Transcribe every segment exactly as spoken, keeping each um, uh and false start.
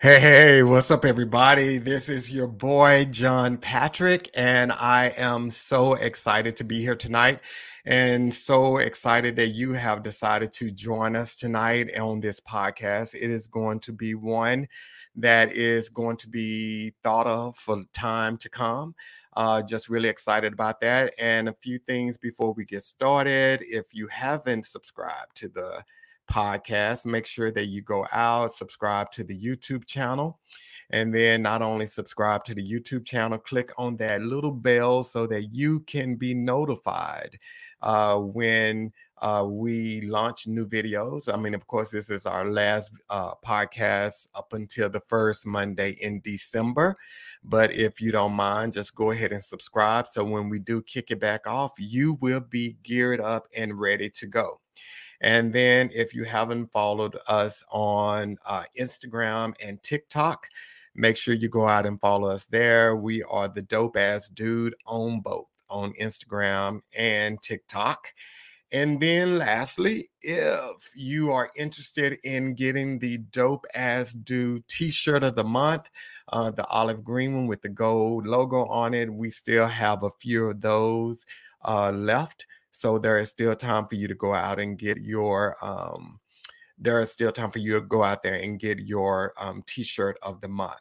Hey, hey, what's up, everybody? This is your boy, John Patrick, and I am so excited to be here tonight and so excited that you have decided to join us tonight on this podcast. It is going to be one that is going to be thought of for time to come. Uh, just really excited about that. And a few things before we get started. If you haven't subscribed to the podcast, make sure that you go out, subscribe to the YouTube channel, and then not only subscribe to the YouTube channel, click on that little bell so that you can be notified uh, when uh, we launch new videos. I mean, of course, this is our last uh, podcast up until the first Monday in December, but if you don't mind, just go ahead and subscribe so when we do kick it back off, you will be geared up and ready to go. And then if you haven't followed us on uh, Instagram and TikTok, make sure you go out and follow us there. We are the Dope Ass Dude on both, on Instagram and TikTok. And then lastly, if you are interested in getting the Dope Ass Dude t-shirt of the month, uh, the olive green one with the gold logo on it, we still have a few of those uh, left. So there is still time for you to go out and get your, um, there is still time for you to go out there and get your um, t-shirt of the month.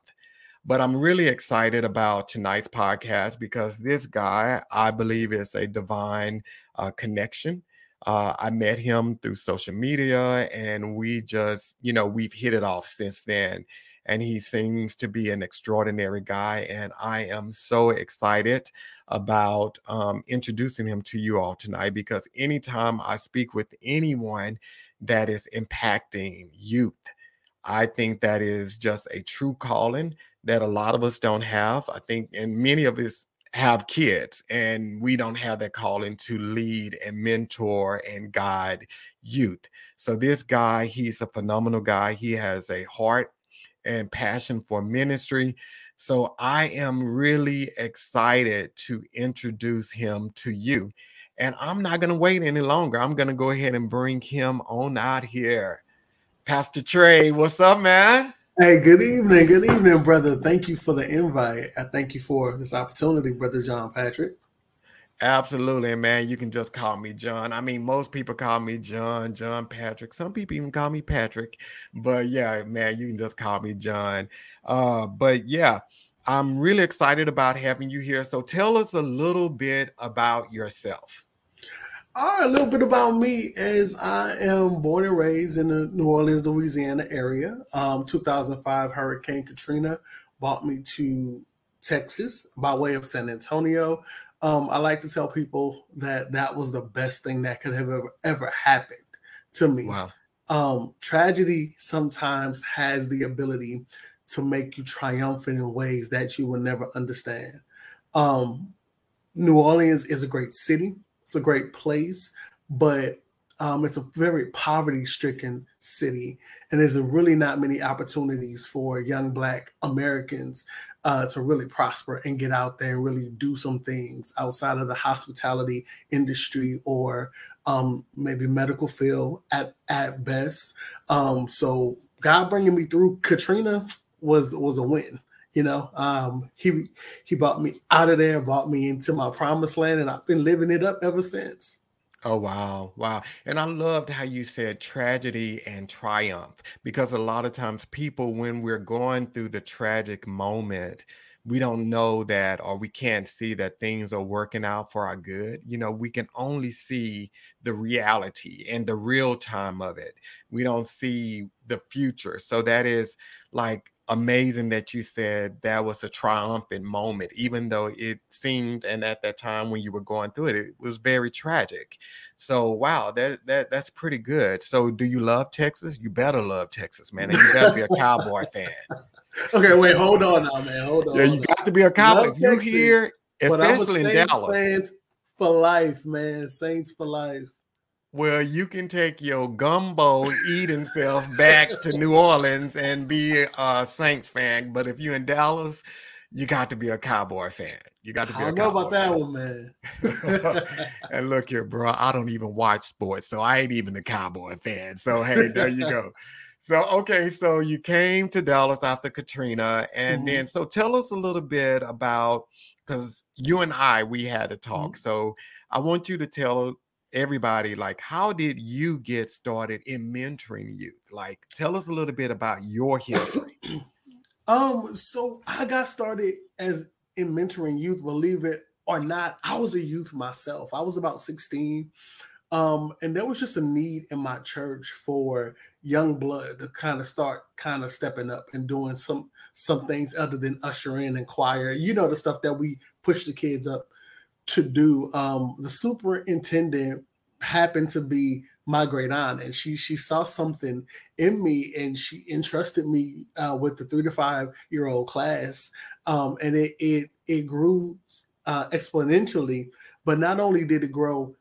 But I'm really excited about tonight's podcast because this guy, I believe, is a divine uh, connection. Uh, I met him through social media and we just, you know, we've hit it off since then. And he seems to be an extraordinary guy. And I am so excited about um, introducing him to you all tonight, because anytime I speak with anyone that is impacting youth, I think that is just a true calling that a lot of us don't have. I think, and many of us have kids and we don't have that calling to lead and mentor and guide youth. So this guy, he's a phenomenal guy. He has a heart and passion for ministry. So I am really excited to introduce him to you. And I'm not going to wait any longer. I'm going to go ahead and bring him on out here. Pastor Trey, what's up, man? Hey, good evening. Good evening, brother. Thank you for the invite. I thank you for this opportunity, Brother John Patrick. Absolutely, man. You can just call me John. I mean, most people call me John, John Patrick. Some people even call me Patrick. But yeah, man, you can just call me John. Uh, but yeah, I'm really excited about having you here. So tell us a little bit about yourself. All right, a little bit about me, as I am born and raised in the New Orleans, Louisiana area. Um, two thousand five Hurricane Katrina brought me to Texas by way of San Antonio. Um, I like to tell people that that was the best thing that could have ever, ever happened to me. Wow. Um, tragedy sometimes has the ability to make you triumphant in ways that you will never understand. Um, New Orleans is a great city. It's a great place, but um, it's a very poverty-stricken city, and there's really not many opportunities for young Black Americans Uh, to really prosper and get out there and really do some things outside of the hospitality industry or um, maybe medical field at, at best. Um, so God bringing me through Katrina was was a win. You know, um, he he brought me out of there, brought me into my promised land, and I've been living it up ever since. Oh, wow. Wow. And I loved how you said tragedy and triumph, because a lot of times people, when we're going through the tragic moment, we don't know that, or we can't see that things are working out for our good. You know, we can only see the reality and the real time of it. We don't see the future. So that is like amazing that you said that was a triumphant moment, even though it seemed, and at that time when you were going through it, it was very tragic. So, wow, that that that's pretty good. So, do you love Texas? You better love Texas, man. And you got to be a Cowboy fan. Okay, wait, hold on now, man. Hold on. Yeah, you got to be a Cowboy. You're here, especially in Dallas. Saints for life, man. Saints for life. Well, you can take your gumbo eating self back to New Orleans and be a Saints fan. But if you're in Dallas, you got to be a Cowboy fan. You got to be I a know Cowboy about that fan. One, man. And look here, bro, I don't even watch sports, so I ain't even a Cowboy fan. So, hey, there you go. So, okay, so you came to Dallas after Katrina. And mm-hmm. then, so tell us a little bit about, because you and I, we had a talk. Mm-hmm. So I want you to tell everybody, like, how did you get started in mentoring youth? Like, tell us a little bit about your history. um, so I got started as in mentoring youth, believe it or not. I was a youth myself. I was about sixteen. Um, and there was just a need in my church for young blood to kind of start kind of stepping up and doing some some things other than usher in and choir, you know, the stuff that we push the kids up to do. Um, the superintendent happened to be my great aunt, and she she saw something in me, and she entrusted me uh, with the three to five year old class, um, and it it it grew uh, exponentially. But not only did it grow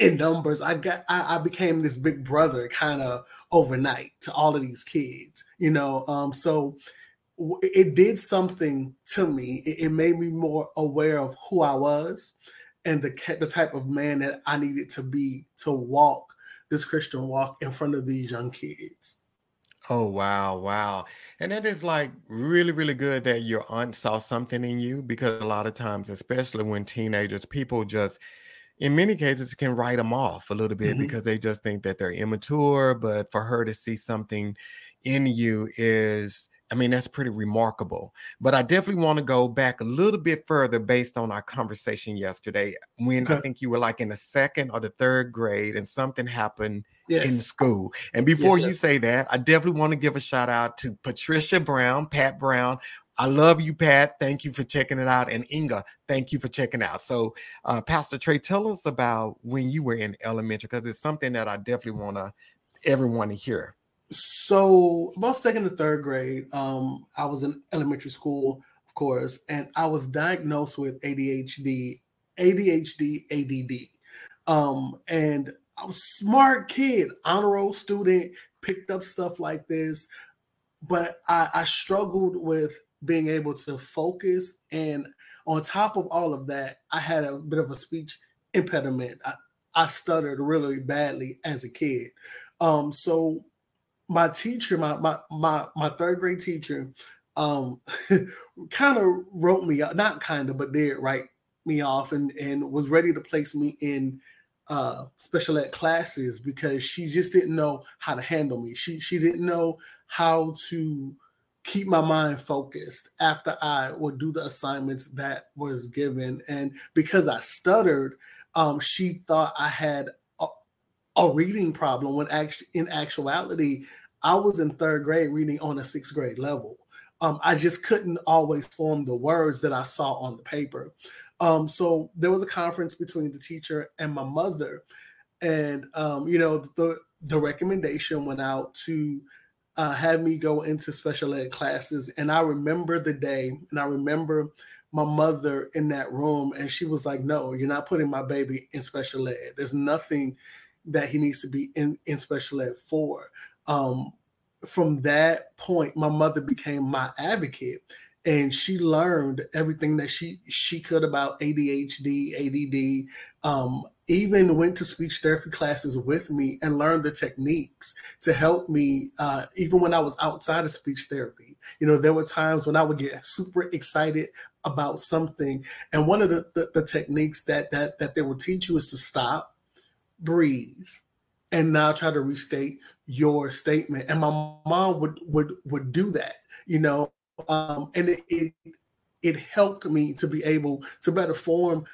in numbers, I got I, I became this big brother kind of overnight to all of these kids, you know. Um, so w- it did something to me. It, it made me more aware of who I was and the the type of man that I needed to be to walk this Christian walk in front of these young kids. Oh, wow. Wow. And it is like really, really good that your aunt saw something in you, because a lot of times, especially when teenagers, people just in many cases can write them off a little bit mm-hmm. because they just think that they're immature. But for her to see something in you is, I mean, that's pretty remarkable. But I definitely want to go back a little bit further based on our conversation yesterday, when I think you were like in the second or the third grade and something happened yes. in school. And before yes, you yes. say that, I definitely want to give a shout out to Patricia Brown, Pat Brown. I love you, Pat. Thank you for checking it out. And Inga, thank you for checking out. So uh, Pastor Trey, tell us about when you were in elementary, because it's something that I definitely want to everyone to hear. So about second to third grade, um, I was in elementary school, of course, and I was diagnosed with A D H D, A D H D, A D D. Um, and I was a smart kid, honor roll student, picked up stuff like this, but I, I struggled with being able to focus. And on top of all of that, I had a bit of a speech impediment. I, I stuttered really badly as a kid. Um, so my teacher, my my my, my third grade teacher, um, kind of wrote me up, not kind of, but did write me off, and, and was ready to place me in uh, special ed classes because she just didn't know how to handle me. She she didn't know how to keep my mind focused after I would do the assignments that was given. And because I stuttered, um, she thought I had a, a reading problem when actually, in actuality, I was in third grade reading on a sixth grade level. Um, I just couldn't always form the words that I saw on the paper. Um, so there was a conference between the teacher and my mother. And, um, you know, the, the recommendation went out to Uh, had me go into special ed classes. And I remember the day, and I remember my mother in that room, and she was like, no, you're not putting my baby in special ed. There's nothing that he needs to be in, in special ed for. Um, from that point, my mother became my advocate, and she learned everything that she, she could about A D H D, A D D, um, even went to speech therapy classes with me and learned the techniques to help me, uh, even when I was outside of speech therapy. You know, there were times when I would get super excited about something. And one of the, the, the techniques that, that, that they will teach you is to stop, breathe, and now try to restate your statement. And my mom would, would, would do that, you know, um, and it, it, it helped me to be able to better form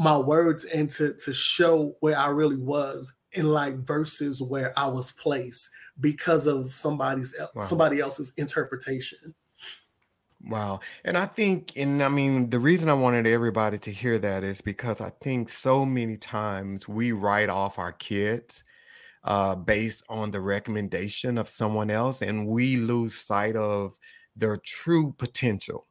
my words and to, to show where I really was in life versus where I was placed because of somebody's wow. somebody else's interpretation. Wow. And I think, and I mean, the reason I wanted everybody to hear that is because I think so many times we write off our kids uh, based on the recommendation of someone else, and we lose sight of their true potential.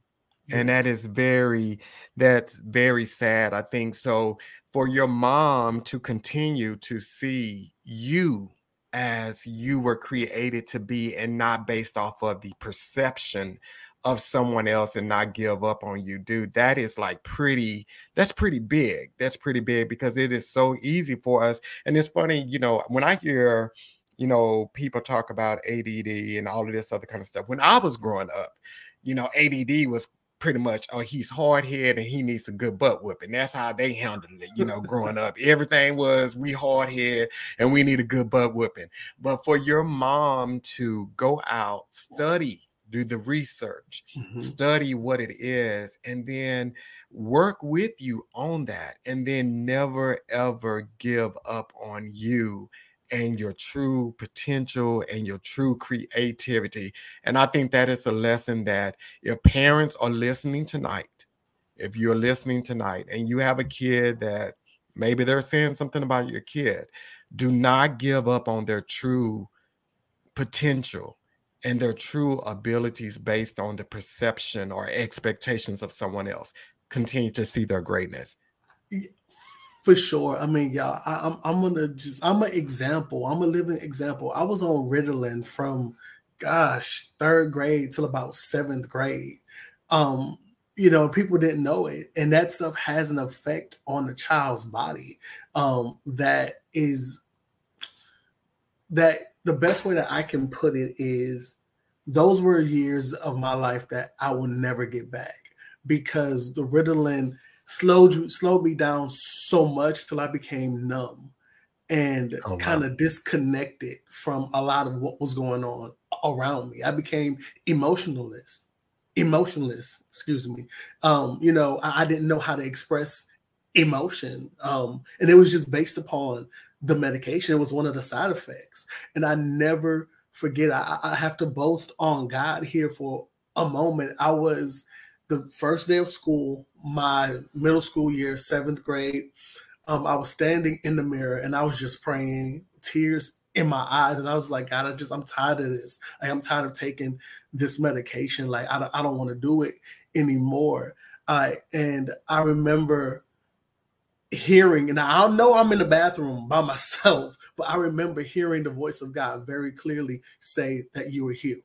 And that is very, that's very sad, I think. So for your mom to continue to see you as you were created to be and not based off of the perception of someone else and not give up on you, dude, that is like pretty, that's pretty big. That's pretty big because it is so easy for us. And it's funny, you know, when I hear you know, people talk about A D D and all of this other kind of stuff. When I was growing up, you know, A D D was pretty much, oh, he's hard-headed and he needs a good butt whooping. That's how they handled it, you know, growing up. Everything was, we hard-headed and we need a good butt whooping. But for your mom to go out, study, do the research, mm-hmm. study what it is, and then work with you on that, and then never, ever give up on you and your true potential and your true creativity. And I think that is a lesson that if parents are listening tonight, if you're listening tonight and you have a kid that maybe they're saying something about your kid, do not give up on their true potential and their true abilities based on the perception or expectations of someone else. Continue to see their greatness. For sure. I mean, y'all, I, I'm, I'm gonna just, I'm an example. I'm a living example. I was on Ritalin from, gosh, third grade till about seventh grade. Um, you know, people didn't know it. And that stuff has an effect on a child's body um, that is, that the best way that I can put it is those were years of my life that I will never get back, because the Ritalin slowed slowed me down so much till I became numb and oh, wow. kind of disconnected from a lot of what was going on around me. I became emotionless, emotionless, excuse me. Um, you know, I, I didn't know how to express emotion. Um, and it was just based upon the medication. It was one of the side effects. And I never forget, I, I have to boast on God here for a moment. I was the first day of school, my middle school year, seventh grade, um, I was standing in the mirror and I was just praying, tears in my eyes. And I was like, God, I just, I'm tired of this. Like, I'm tired of taking this medication. Like, I don't, I don't want to do it anymore. Uh, and I remember hearing, and I know I'm in the bathroom by myself, but I remember hearing the voice of God very clearly say that you were healed.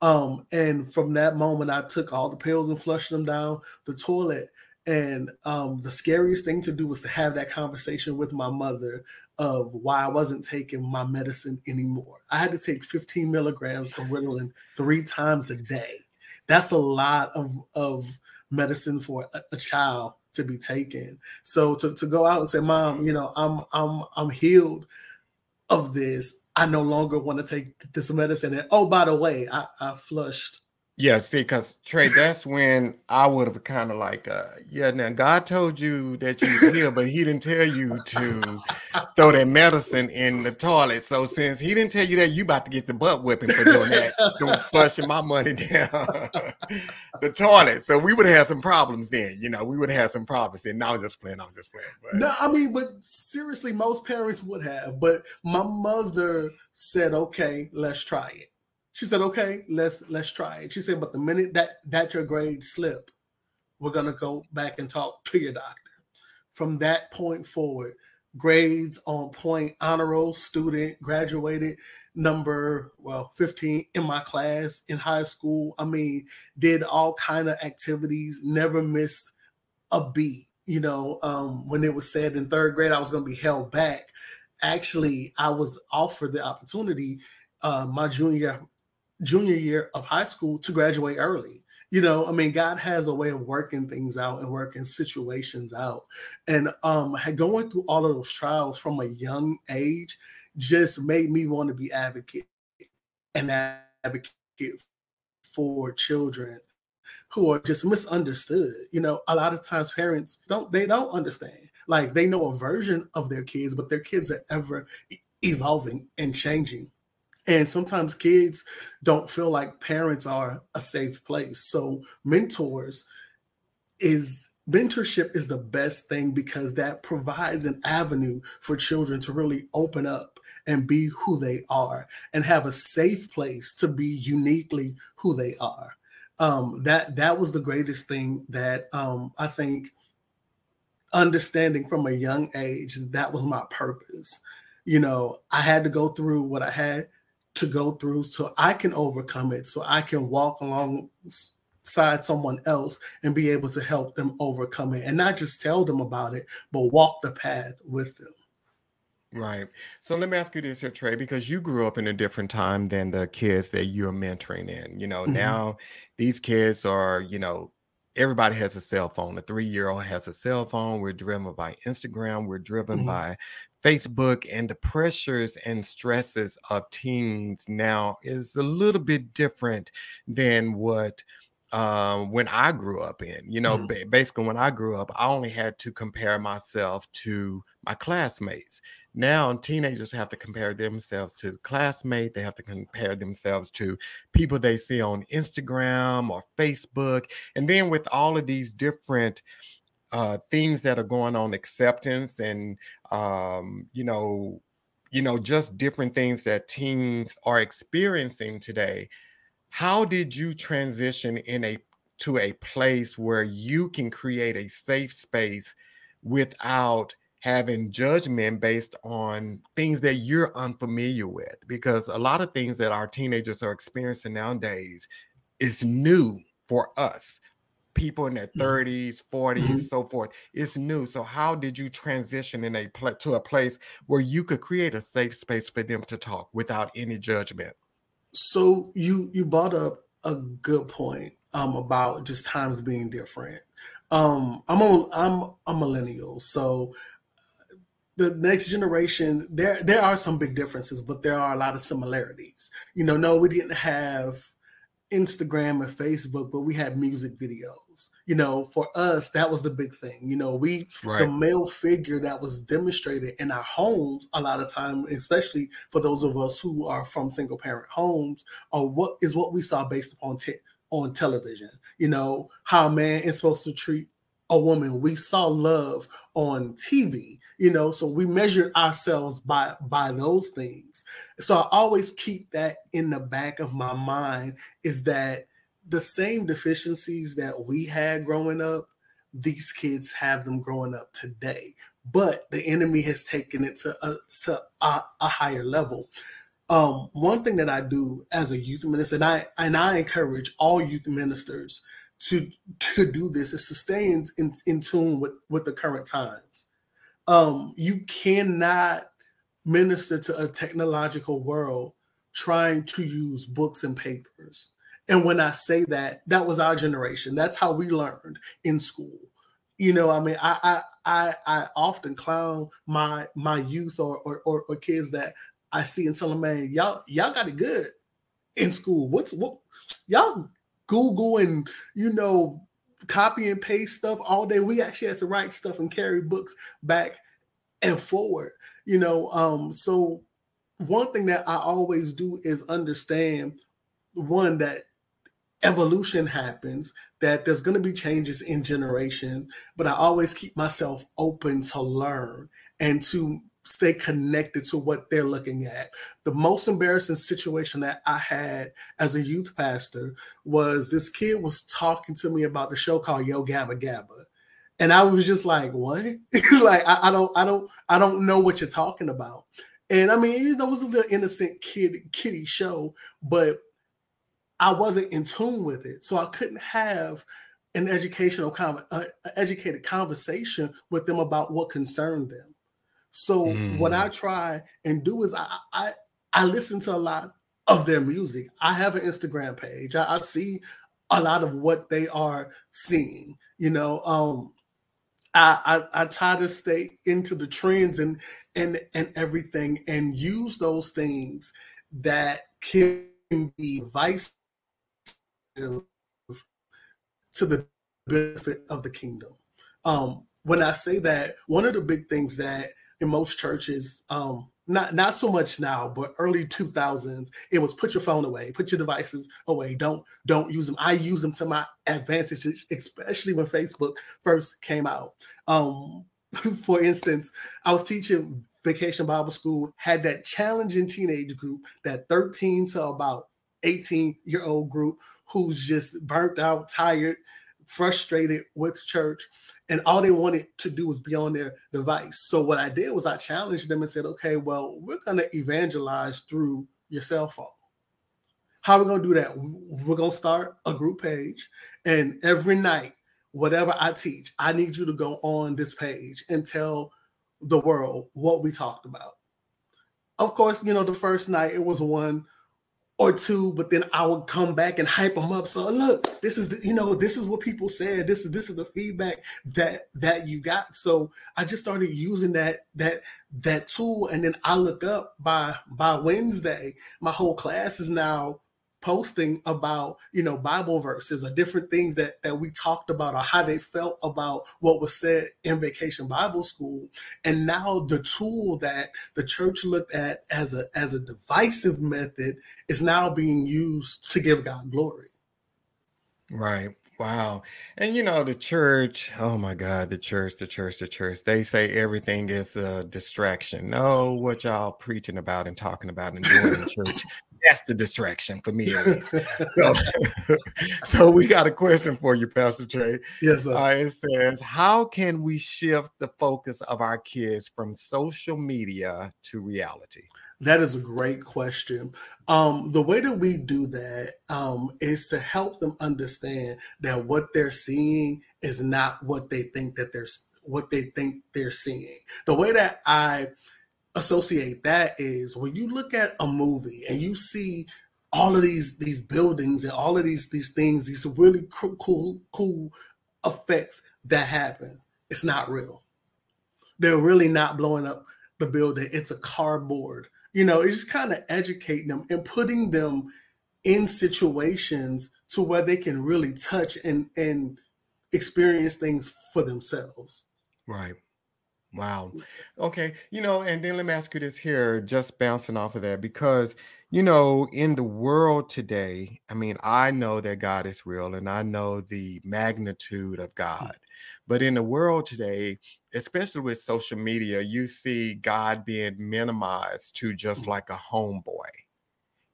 Um, and from that moment, I took all the pills and flushed them down the toilet. And um, the scariest thing to do was to have that conversation with my mother of why I wasn't taking my medicine anymore. I had to take fifteen milligrams of Ritalin three times a day. That's a lot of, of medicine for a, a child to be taken. So to, to go out and say, Mom, you know, I'm I'm I'm healed of this. I no longer want to take this medicine. And oh, by the way, I, I flushed. Yeah, see, because Trey, that's when I would have kind of like, uh, yeah, now God told you that you were healed, but he didn't tell you to throw that medicine in the toilet. So since he didn't tell you that, you about to get the butt whipping for doing that, flushing my money down the toilet. So we would have had some problems then. You know, we would have had some problems then. Now I'm just playing. I'm just playing. But. No, I mean, but seriously, most parents would have. But my mother said, okay, let's try it. She said, okay, let's let's try it. She said, but the minute that, that your grades slip, we're going to go back and talk to your doctor. From that point forward, grades on point, honor roll student, graduated number, well, fifteen in my class in high school. I mean, did all kind of activities, never missed a beat. You know, um, when it was said in third grade I was going to be held back, actually, I was offered the opportunity uh, my junior junior year of high school to graduate early. You know, I mean, God has a way of working things out and working situations out. And um, going through all of those trials from a young age just made me want to be advocate and advocate for children who are just misunderstood. You know, a lot of times parents don't, they don't understand. Like, they know a version of their kids, but their kids are ever evolving and changing. And sometimes kids don't feel like parents are a safe place. So mentors is mentorship is the best thing, because that provides an avenue for children to really open up and be who they are and have a safe place to be uniquely who they are. Um, that that was the greatest thing that um, I think understanding from a young age, that was my purpose. You know, I had to go through what I had to go through so I can overcome it, so I can walk alongside someone else and be able to help them overcome it, and not just tell them about it, but walk the path with them. Right. So let me ask you this here, Trey, because you grew up in a different time than the kids that you're mentoring in. You know, mm-hmm. now these kids are, you know, everybody has a cell phone. A three-year-old has a cell phone. We're driven by Instagram. We're driven mm-hmm. by Facebook, and the pressures and stresses of teens now is a little bit different than what um, when I grew up in, you know, mm-hmm. basically when I grew up, I only had to compare myself to my classmates. Now teenagers have to compare themselves to classmates. They have to compare themselves to people they see on Instagram or Facebook. And then with all of these different uh, things that are going on, acceptance and, um, you know, you know, just different things that teens are experiencing today. How did you transition in a to a place where you can create a safe space without having judgment based on things that you're unfamiliar with? Because a lot of things that our teenagers are experiencing nowadays is new for us, people in their thirties, forties, mm-hmm. so forth. It's new. So how did you transition in a pl- to a place where you could create a safe space for them to talk without any judgment? So you you brought up a good point um, about just times being different. Um, I'm on I'm a millennial, so. The next generation, there there are some big differences, but there are a lot of similarities. You know, no, we didn't have Instagram and Facebook, but we had music videos. You know, for us, that was the big thing. You know, we, right. the male figure that was demonstrated in our homes a lot of time, especially for those of us who are from single parent homes, or what is what we saw based upon te- on television. You know, how a man is supposed to treat a woman. We saw love on T V. You know, so we measured ourselves by by those things. So I always keep that in the back of my mind, is that the same deficiencies that we had growing up, these kids have them growing up today. But the enemy has taken it to a, to a, a higher level. Um, one thing that I do as a youth minister, and I and I encourage all youth ministers to to do this, is to stay in, in, in tune with, with the current times. Um, you cannot minister to a technological world trying to use books and papers. And when I say that, that was our generation. That's how we learned in school. You know, I mean, I I I, I often clown my my youth or, or or or kids that I see and tell them, man, y'all y'all got it good in school. What's what y'all Google and you know. Copy and paste stuff all day. We actually had to write stuff and carry books back and forward, you know. Um, so one thing that I always do is understand, one, that evolution happens, that there's going to be changes in generation, but I always keep myself open to learn and to stay connected to what they're looking at. The most embarrassing situation that I had as a youth pastor was this kid was talking to me about the show called Yo Gabba Gabba. And I was just like, what? Like, I, I don't, I don't, I don't know what you're talking about. And I mean, you know, it was a little innocent kid, kiddie show, but I wasn't in tune with it. So I couldn't have an educational, uh, educated conversation with them about what concerned them. So mm. what I try and do is I, I I listen to a lot of their music. I have an Instagram page. I, I see a lot of what they are seeing. You know, um, I, I I try to stay into the trends and and and everything, and use those things that can be divisive to the benefit of the kingdom. Um, when I say that, one of the big things that in most churches, um, not not so much now, but early two thousands, it was put your phone away, put your devices away. Don't don't use them. I use them to my advantage, especially when Facebook first came out. Um, for instance, I was teaching Vacation Bible School, had that challenging teenage group, that thirteen to about eighteen year old group who's just burnt out, tired, frustrated with church. And all they wanted to do was be on their device. So what I did was I challenged them and said, okay, well, we're going to evangelize through your cell phone. How are we going to do that? We're going to start a group page. And every night, whatever I teach, I need you to go on this page and tell the world what we talked about. of course, you know, the first night it was one or two, but then I would come back and hype them up. So look, this is, the, you know, this is what people said. This is, this is the feedback that, that you got. So I just started using that, that, that tool. And then I look up by, by Wednesday, my whole class is now posting about, you know, Bible verses or different things that, that we talked about or how they felt about what was said in Vacation Bible School. And now the tool that the church looked at as a, as a divisive method is now being used to give God glory. Right. Wow. And, you know, the church, oh, my God, the church, the church, the church, they say everything is a distraction. No, what y'all preaching about and talking about and doing in the church, that's the distraction for me. so, so we got a question for you, Pastor Trey. Yes, sir. Uh, it says, how can we shift the focus of our kids from social media to reality? That is a great question. Um, the way that we do that um, is to help them understand that what they're seeing is not what they think that they're what they think they're seeing. The way that I associate that is when you look at a movie and you see all of these these buildings and all of these these things, these really cool cool effects that happen. It's not real. They're really not blowing up the building. It's a cardboard. You know, it's just kind of educating them and putting them in situations to where they can really touch and, and experience things for themselves. Right. Wow. Okay. You know, and then let me ask you this here, just bouncing off of that, because, you know, in the world today, I mean, I know that God is real and I know the magnitude of God, but in the world today, especially with social media, you see God being minimized to just like a homeboy,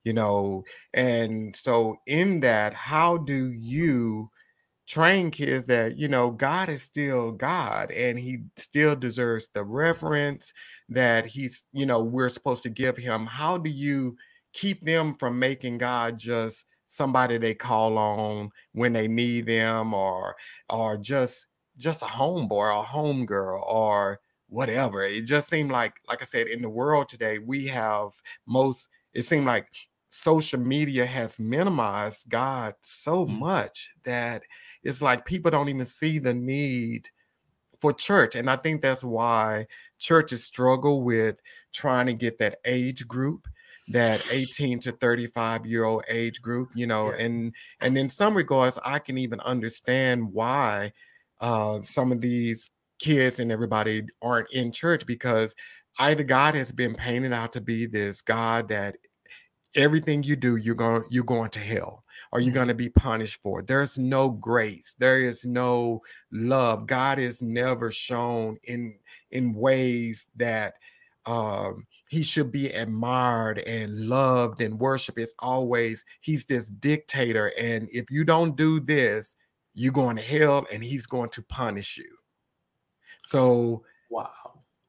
you know? And so in that, how do you train kids that, you know, God is still God and he still deserves the reverence that he's, you know, we're supposed to give him? How do you keep them from making God just somebody they call on when they need them or, or just, just a homeboy or a homegirl or whatever? It just seemed like, like I said, in the world today, we have most, it seemed like social media has minimized God so much that it's like people don't even see the need for church. And I think that's why churches struggle with trying to get that age group, that eighteen to thirty-five year old age group, you know, yes. and, and in some regards, I can even understand why Uh, some of these kids and everybody aren't in church, because either God has been painted out to be this God that everything you do, you're going, you're going to hell or you're going to be punished for. There's no grace. There is no love. God is never shown in, in ways that um, he should be admired and loved and worshiped. It's always, he's this dictator. And if you don't do this, you're going to hell and he's going to punish you. So, wow.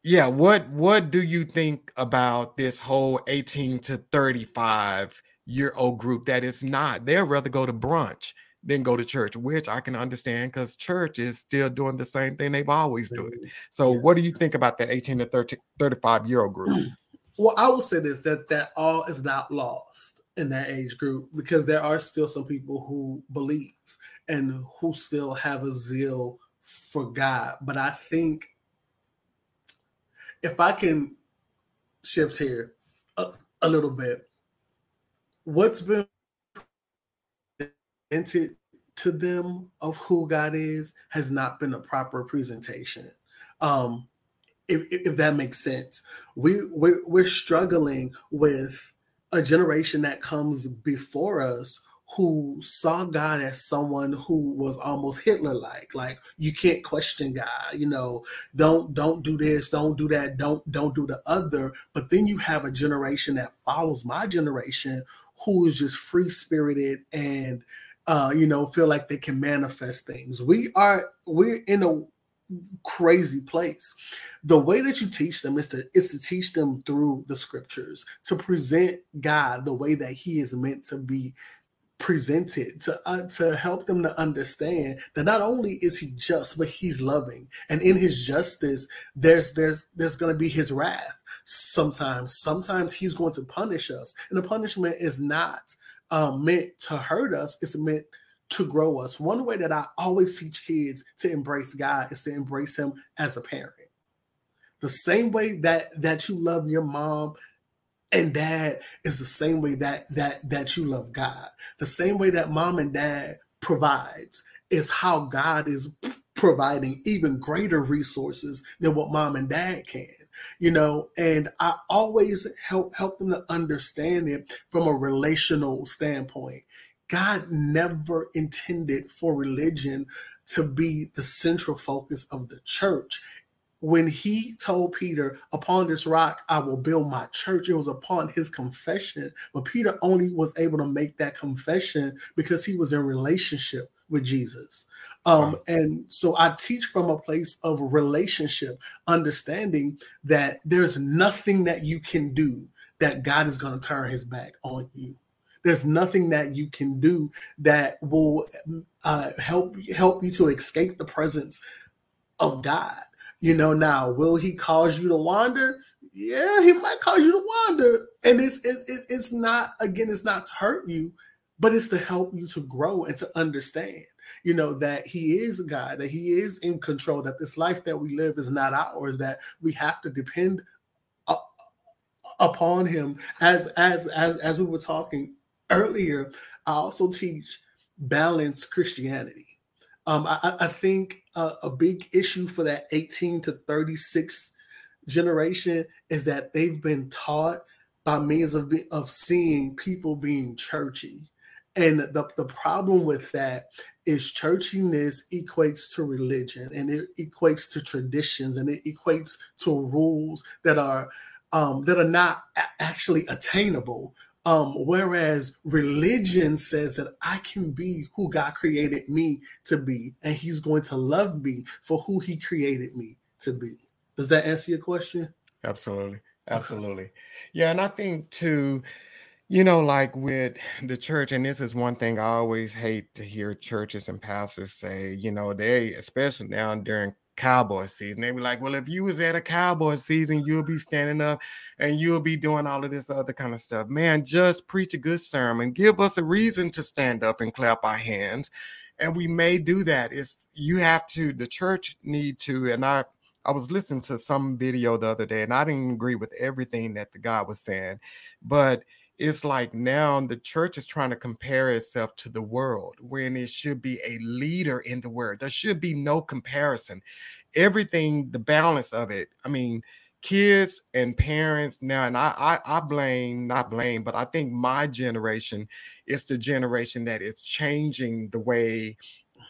Yeah. What, what do you think about this whole eighteen to thirty-five year old group that is not, they'd rather go to brunch than go to church, which I can understand because church is still doing the same thing they've always done. So yes. What do you think about that eighteen to thirty, thirty-five year old group? Well, I will say this, that, that all is not lost in that age group, because there are still some people who believe and who still have a zeal for God. But I think if I can shift here a, a little bit, what's been presented to them of who God is has not been a proper presentation. Um, if, if that makes sense. We, we're, we're struggling with a generation that comes before us who saw God as someone who was almost Hitler-like, like you can't question God, you know, don't, don't do this, don't do that, don't, don't do the other. But then you have a generation that follows my generation who is just free-spirited and, uh, you know, feel like they can manifest things. We are, we're in a crazy place. The way that you teach them is to is to teach them through the scriptures, to present God the way that he is meant to be presented, to uh, to help them to understand that not only is he just, but he's loving, and in his justice there's there's there's going to be his wrath. sometimes. Sometimes he's going to punish us. And the punishment is not uh, meant to hurt us. It's meant to grow us. One way that I always teach kids to embrace God is to embrace him as a parent. The same way that that you love your mom and dad is the same way that that that you love God. The same way that mom and dad provides is how God is providing even greater resources than what mom and dad can, you know. And I always help help them to understand it from a relational standpoint. God never intended for religion to be the central focus of the church. When he told Peter, upon this rock, I will build my church, it was upon his confession. But Peter only was able to make that confession because he was in relationship with Jesus. Um, wow. And so I teach from a place of relationship, understanding that there's nothing that you can do that God is going to turn his back on you. There's nothing that you can do that will uh, help, help you to escape the presence of God. You know, now, will he cause you to wander? Yeah, he might cause you to wander. And it's, it's, it's not, again, it's not to hurt you, but it's to help you to grow and to understand, you know, that he is God, that he is in control, that this life that we live is not ours, that we have to depend upon him. As, as, as, as we were talking earlier, I also teach balanced Christianity. Um, I, I think a, a big issue for that eighteen to thirty-six generation is that they've been taught by means of, of seeing people being churchy. And the, the problem with that is churchiness equates to religion, and it equates to traditions, and it equates to rules that are um, that are not a- actually attainable. Um, whereas religion says that I can be who God created me to be, and he's going to love me for who he created me to be. Does that answer your question? Absolutely. Absolutely. Okay. Yeah. And I think too, you know, like with the church, and this is one thing I always hate to hear churches and pastors say, you know, they, especially now during Cowboy season, they be like, well, if you was at a Cowboy season, you'll be standing up and you'll be doing all of this other kind of stuff. Man, just preach a good sermon. Give us a reason to stand up and clap our hands. And we may do that. It's, you have to, the church need to, and I, I was listening to some video the other day, and I didn't agree with everything that the guy was saying, but it's like now the church is trying to compare itself to the world when it should be a leader in the world. There should be no comparison. Everything, the balance of it. I mean, kids and parents now, and I, I, I blame, not blame, but I think my generation is the generation that is changing the way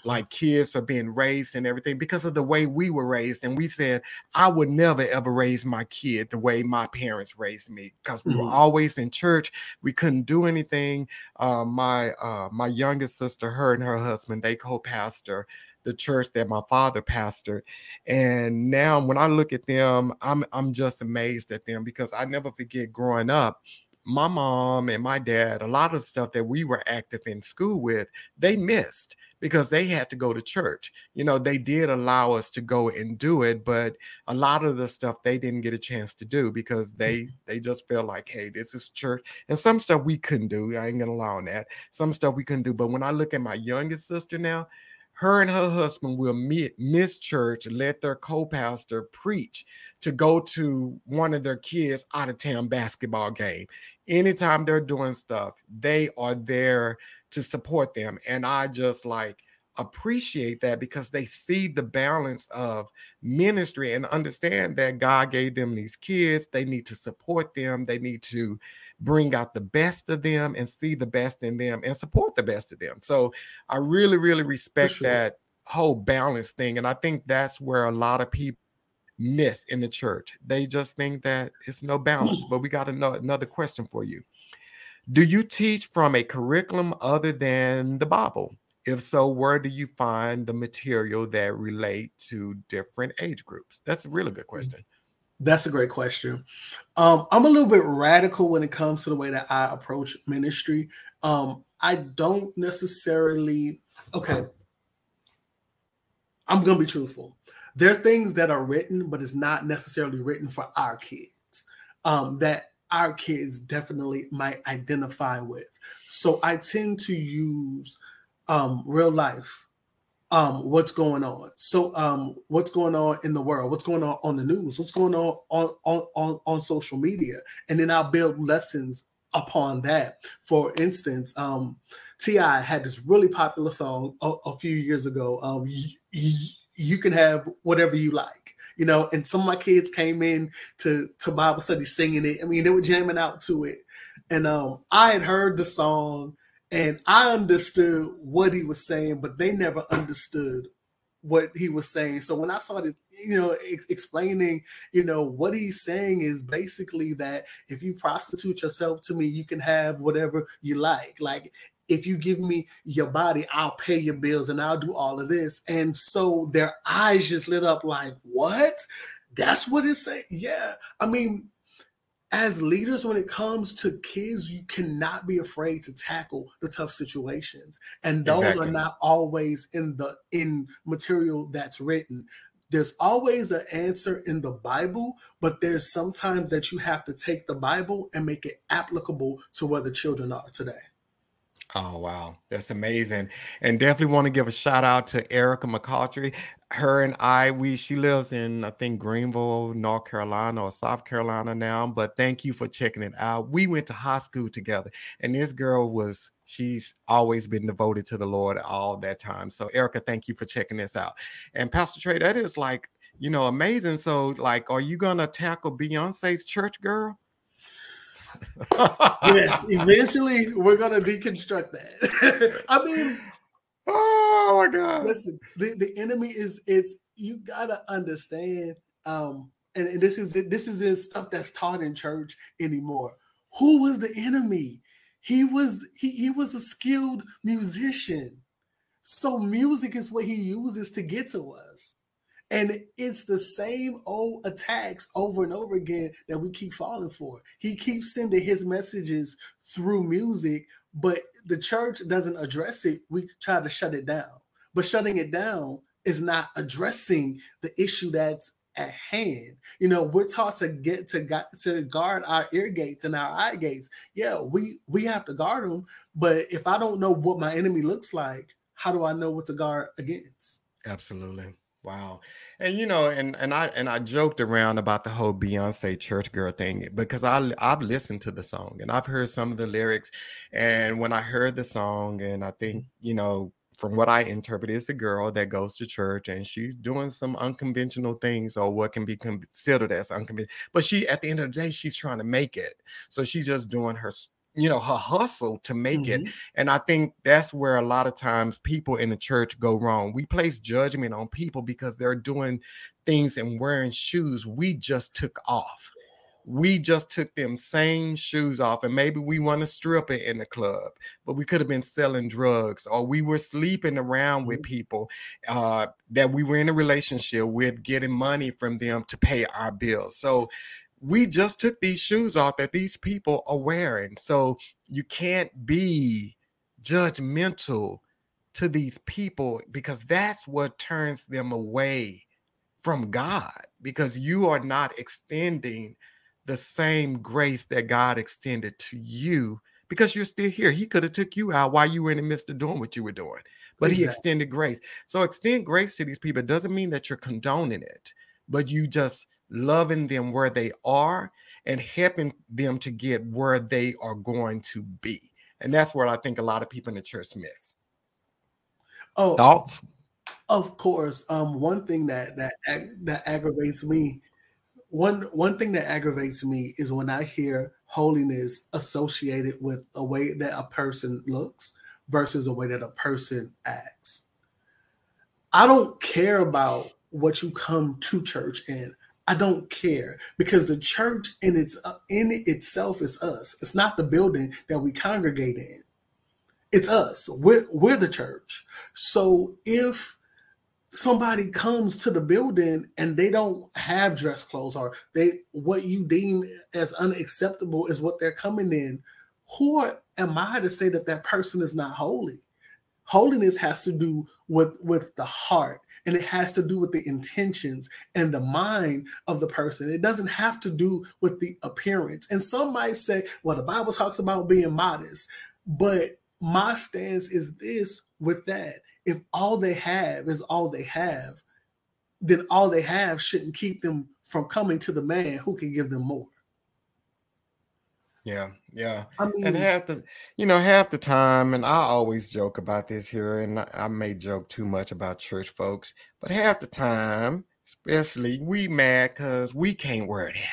like kids are being raised and everything because of the way we were raised. And we said, I would never, ever raise my kid the way my parents raised me because we mm-hmm. were always in church. We couldn't do anything. Uh, my uh, my youngest sister, her and her husband, they co-pastor the church that my father pastored. And now when I look at them, I'm I'm just amazed at them because I never forget growing up. My mom and my dad, a lot of stuff that we were active in school with, they missed because they had to go to church. You know, they did allow us to go and do it, but a lot of the stuff they didn't get a chance to do because they they just felt like, hey, this is church. And some stuff we couldn't do. I ain't gonna lie on that. Some stuff we couldn't do. But when I look at my youngest sister now, her and her husband will miss church, let their co-pastor preach to go to one of their kids' out-of-town basketball game. Anytime they're doing stuff, they are there to support them. And I just like appreciate that because they see the balance of ministry and understand that God gave them these kids. They need to support them. They need to bring out the best of them and see the best in them and support the best of them. So I really, really respect sure. that whole balance thing. And I think that's where a lot of people miss in the church. They just think that it's no balance, but we got another, another question for you. Do you teach from a curriculum other than the Bible? If so, where do you find the material that relate to different age groups? That's a really good question. That's a great question. Um, I'm a little bit radical when it comes to the way that I approach ministry. Um, I don't necessarily, okay, I'm going to be truthful. There are things that are written, but it's not necessarily written for our kids. um, that our kids definitely might identify with. So I tend to use um, real life, um, what's going on. So um, what's going on in the world, what's going on on the news, what's going on on, on, on, on social media. And then I'll build lessons upon that. For instance, um, T I had this really popular song a, a few years ago. Um, y- y- you can have whatever you like. You know, and some of my kids came in to, to Bible study singing it. I mean, they were jamming out to it. And um, I had heard the song and I understood what he was saying, but they never understood what he was saying. So when I started, you know, ex- explaining, you know, what he's saying is basically that if you prostitute yourself to me, you can have whatever you like. Like, if you give me your body, I'll pay your bills and I'll do all of this. And so their eyes just lit up like, what? That's what it's saying? Yeah. I mean, as leaders, when it comes to kids, you cannot be afraid to tackle the tough situations. And those exactly. are not always in the in material that's written. There's always an answer in the Bible, but there's sometimes that you have to take the Bible and make it applicable to where the children are today. Oh, wow. That's amazing. And definitely want to give a shout out to Erica McCautry. Her and I, we she lives in, I think, Greenville, North Carolina or South Carolina now. But thank you for checking it out. We went to high school together. And this girl was, she's always been devoted to the Lord all that time. So, Erica, thank you for checking this out. And Pastor Trey, that is like, you know, amazing. So, like, are you going to tackle Beyonce's church girl? Yes, eventually we're gonna deconstruct that. I mean, oh my God! Listen, the, the enemy is it's you gotta understand, um, and, and this is this is stuff that's taught in church anymore. Who was the enemy? He was he he was a skilled musician, so music is what he uses to get to us, and it's the same old attacks over and over again that we keep falling for. He keeps sending his messages through music, but the church doesn't address it. We try to shut it down, but shutting it down is not addressing the issue that's at hand. You know, we're taught to get to got to guard our ear gates and our eye gates. Yeah, we we have to guard them, but if I don't know what my enemy looks like, how do I know what to guard against? Absolutely. Wow. And, you know, and, and I and I joked around about the whole Beyonce church girl thing, because I, I've listened to the song and I've heard some of the lyrics. And when I heard the song, and I think, you know, from what I interpret, it's a girl that goes to church and she's doing some unconventional things, or what can be considered as unconventional. But she, at the end of the day, she's trying to make it. So she's just doing her you know, her hustle to make mm-hmm. it. And I think that's where a lot of times people in the church go wrong. We place judgment on people because they're doing things and wearing shoes we just took off. We just took them same shoes off, and maybe we want to strip it in the club, but we could have been selling drugs, or we were sleeping around with people uh, that we were in a relationship with, getting money from them to pay our bills. So we just took these shoes off that these people are wearing. So you can't be judgmental to these people, because that's what turns them away from God, because you are not extending the same grace that God extended to you, because you're still here. He could have took you out while you were in the midst of doing what you were doing, but exactly. He extended grace. So extend grace to these people. It doesn't mean that you're condoning it, but you just loving them where they are and helping them to get where they are going to be. And that's where I think a lot of people in the church miss. Oh, thoughts? Of course. Um, one thing that, that, that aggravates me, one, one thing that aggravates me is when I hear holiness associated with a way that a person looks versus a way that a person acts. I don't care about what you come to church in. I don't care, because the church in its uh, in itself is us. It's not the building that we congregate in. It's us. We're, we're the church. So if somebody comes to the building and they don't have dress clothes, or they what you deem as unacceptable is what they're coming in, who am I to say that that person is not holy? Holiness has to do with, with the heart, and it has to do with the intentions and the mind of the person. It doesn't have to do with the appearance. And some might say, well, the Bible talks about being modest, but my stance is this with that. If all they have is all they have, then all they have shouldn't keep them from coming to the man who can give them more. Yeah, yeah. I mean, and half the, you know, half the time, and I always joke about this here, and I, I may joke too much about church folks, but half the time, especially, we mad because we can't wear that.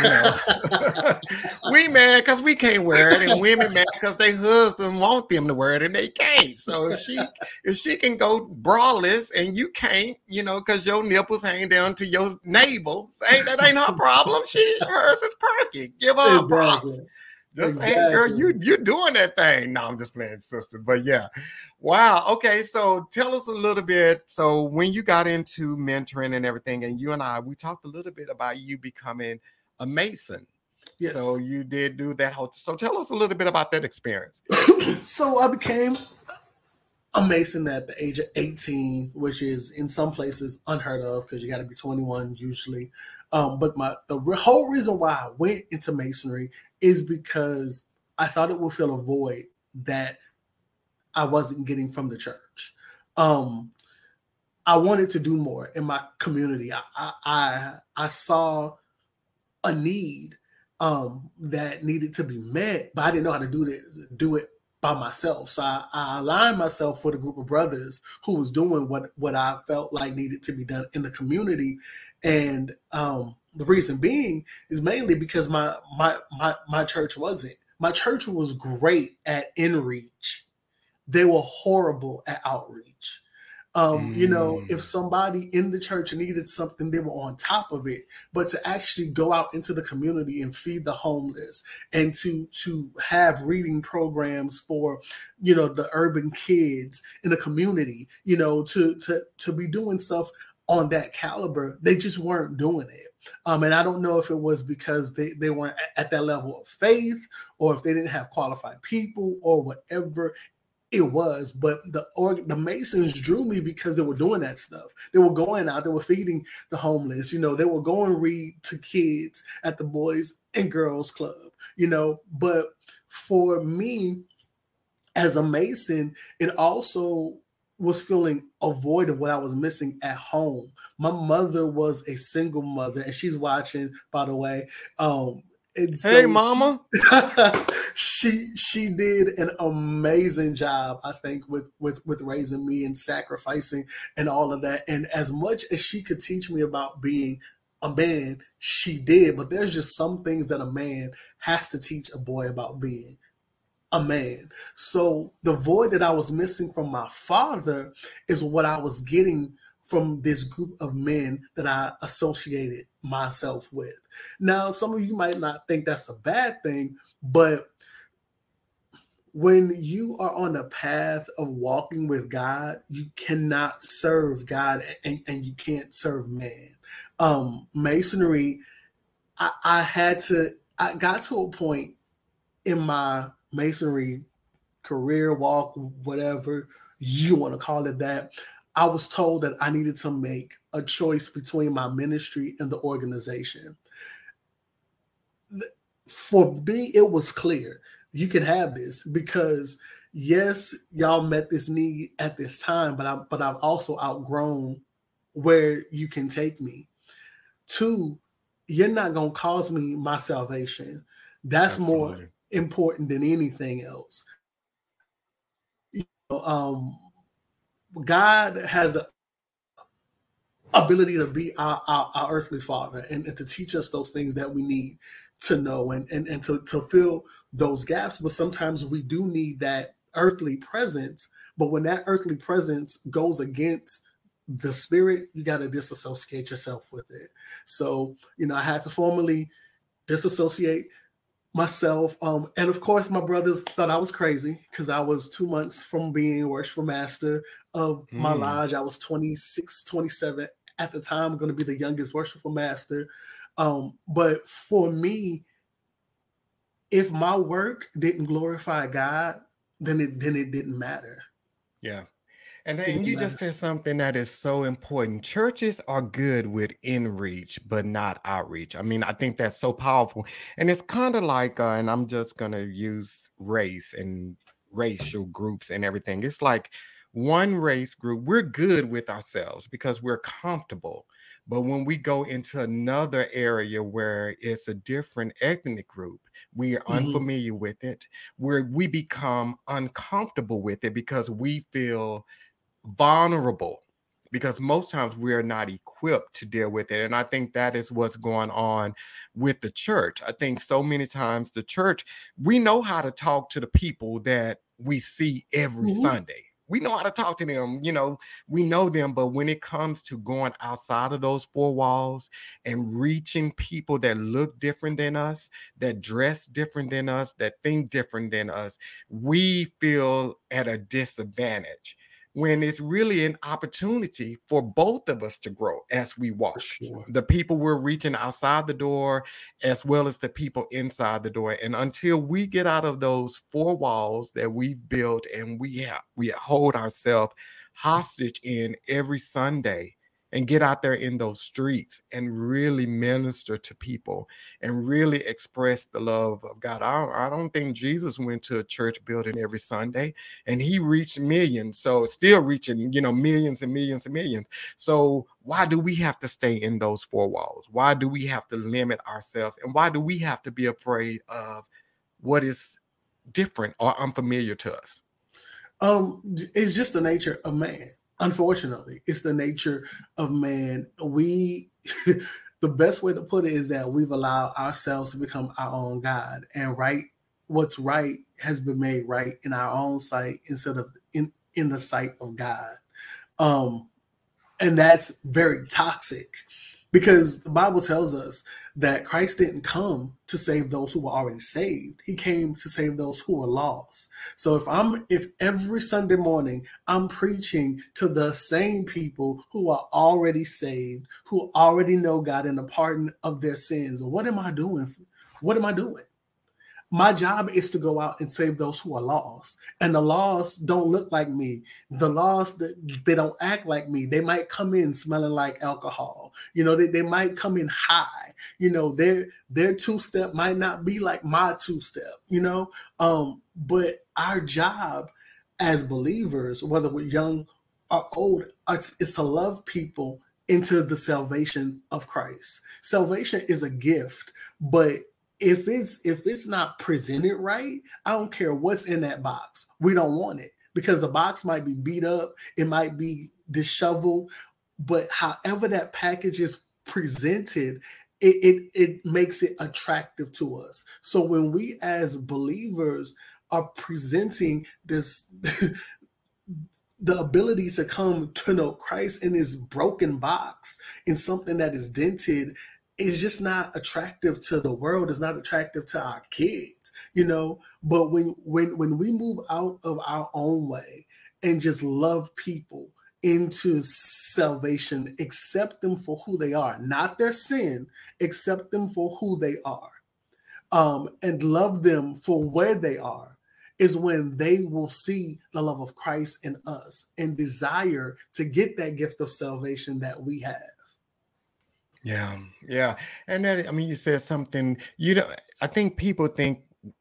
You know? We mad because we can't wear it, and women mad because their husband want them to wear it, and they can't. So if she, if she can go braless and you can't, you know, because your nipples hang down to your navel, say that ain't her problem. She, hers is perfect. Give her exactly. props. Just exactly. Hey, girl, you, you're doing that thing. No, I'm just playing, sister. But yeah. Wow. Okay. So tell us a little bit. So when you got into mentoring and everything, and you and I, we talked a little bit about you becoming a Mason. Yes. So you did do that whole. So tell us a little bit about that experience. So I became a Mason at the age of eighteen, which is in some places unheard of because you got to be twenty-one usually. Um, but my the re- whole reason why I went into Masonry is because I thought it would fill a void that I wasn't getting from the church. Um, I wanted to do more in my community. I I, I saw a need um, that needed to be met, but I didn't know how to do this, do it by myself. So I, I aligned myself with a group of brothers who was doing what, what I felt like needed to be done in the community. And um, the reason being is mainly because my, my, my, my church wasn't. My church was great at inreach. They were horrible at outreach. Um, mm. You know, if somebody in the church needed something, they were on top of it. But to actually go out into the community and feed the homeless, and to to have reading programs for, you know, the urban kids in the community, you know, to to to be doing stuff on that caliber, they just weren't doing it. Um, and I don't know if it was because they, they weren't at that level of faith, or if they didn't have qualified people, or whatever it was, but the org, the Masons drew me because they were doing that stuff. They were going out, they were feeding the homeless, you know, they were going read to kids at the Boys and Girls Club, you know. But for me as a Mason, it also was feeling a void of what I was missing at home. My mother was a single mother, and she's watching, by the way. Um, And so hey, mama. She, she she did an amazing job, I think, with, with, with raising me and sacrificing and all of that. And as much as she could teach me about being a man, she did. But there's just some things that a man has to teach a boy about being a man. So the void that I was missing from my father is what I was getting from this group of men that I associated myself with. Now, some of you might not think that's a bad thing, but when you are on the path of walking with God, you cannot serve God and, and you can't serve man. Um, masonry, I, I had to, I got to a point in my masonry career walk, whatever you want to call it that, I was told that I needed to make a choice between my ministry and the organization. For me, it was clear you can have this because yes, y'all met this need at this time, but I but I've also outgrown where you can take me. Two, you're not gonna cause me my salvation. That's Absolutely. More important than anything else. You know, um. God has the ability to be our, our, our earthly father and, and to teach us those things that we need to know and, and, and to, to fill those gaps. But sometimes we do need that earthly presence. But when that earthly presence goes against the spirit, you got to disassociate yourself with it. So, you know, I had to formally disassociate myself. Um, and of course, my brothers thought I was crazy because I was two months from being worshipful master of my mm. lodge. I was twenty-six, twenty-seven at the time, going to be the youngest worshipful master. Um, but for me, if my work didn't glorify God, then it, then it didn't matter. Yeah. And then you just said something that is so important. Churches are good with in-reach, but not outreach. I mean, I think that's so powerful. And it's kind of like, uh, and I'm just going to use race and racial groups and everything. It's like one race group, we're good with ourselves because we're comfortable. But when we go into another area where it's a different ethnic group, we are unfamiliar mm-hmm. with it, where we become uncomfortable with it because we feel vulnerable, because most times we are not equipped to deal with it. And I think that is what's going on with the church. I think so many times the church, we know how to talk to the people that we see every mm-hmm. Sunday. We know how to talk to them, you know, we know them, but when it comes to going outside of those four walls and reaching people that look different than us, that dress different than us, that think different than us, we feel at a disadvantage when it's really an opportunity for both of us to grow as we walk. Sure. The people we're reaching outside the door as well as the people inside the door. And until we get out of those four walls that we've built and we have, we hold ourselves hostage in every Sunday and get out there in those streets and really minister to people and really express the love of God. I, I don't think Jesus went to a church building every Sunday, and he reached millions. So still reaching, you know, millions and millions and millions. So why do we have to stay in those four walls? Why do we have to limit ourselves? And why do we have to be afraid of what is different or unfamiliar to us? Um, it's just the nature of man. Unfortunately, it's the nature of man. We, the best way to put it is that we've allowed ourselves to become our own God, and right, what's right has been made right in our own sight instead of in, in the sight of God. Um, and that's very toxic because the Bible tells us that Christ didn't come to save those who were already saved. He came to save those who were lost. So if I'm, if every Sunday morning I'm preaching to the same people who are already saved, who already know God and the pardon of their sins, what am I doing? What am I doing? My job is to go out and save those who are lost. And the lost don't look like me. The lost, they don't act like me. They might come in smelling like alcohol. You know, they, they might come in high. You know, their their two-step might not be like my two-step, you know. Um, but our job as believers, whether we're young or old, is to love people into the salvation of Christ. Salvation is a gift, but If it's if it's not presented right, I don't care what's in that box. We don't want it because the box might be beat up. It might be disheveled. But however that package is presented, it, it, it makes it attractive to us. So when we as believers are presenting this, the ability to come to know Christ in this broken box, in something that is dented, it's just not attractive to the world. It's not attractive to our kids, you know. But when when when we move out of our own way and just love people into salvation, accept them for who they are, not their sin, accept them for who they are, um, and love them for where they are, is when they will see the love of Christ in us and desire to get that gift of salvation that we have. Yeah, yeah. And that, I mean, you said something, you know, I think people think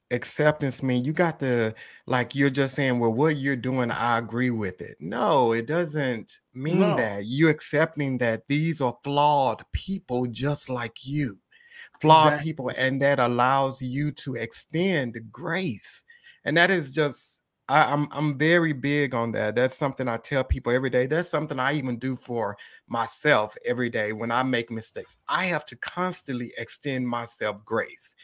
acceptance means you got to, like, you're just saying, well, what you're doing, I agree with it. No, it doesn't mean no. that. You're accepting that these are flawed people just like you, flawed exactly. people. And that allows you to extend grace. And that is just, I, I'm I'm very big on that. That's something I tell people every day. That's something I even do for myself every day when I make mistakes. I have to constantly extend myself grace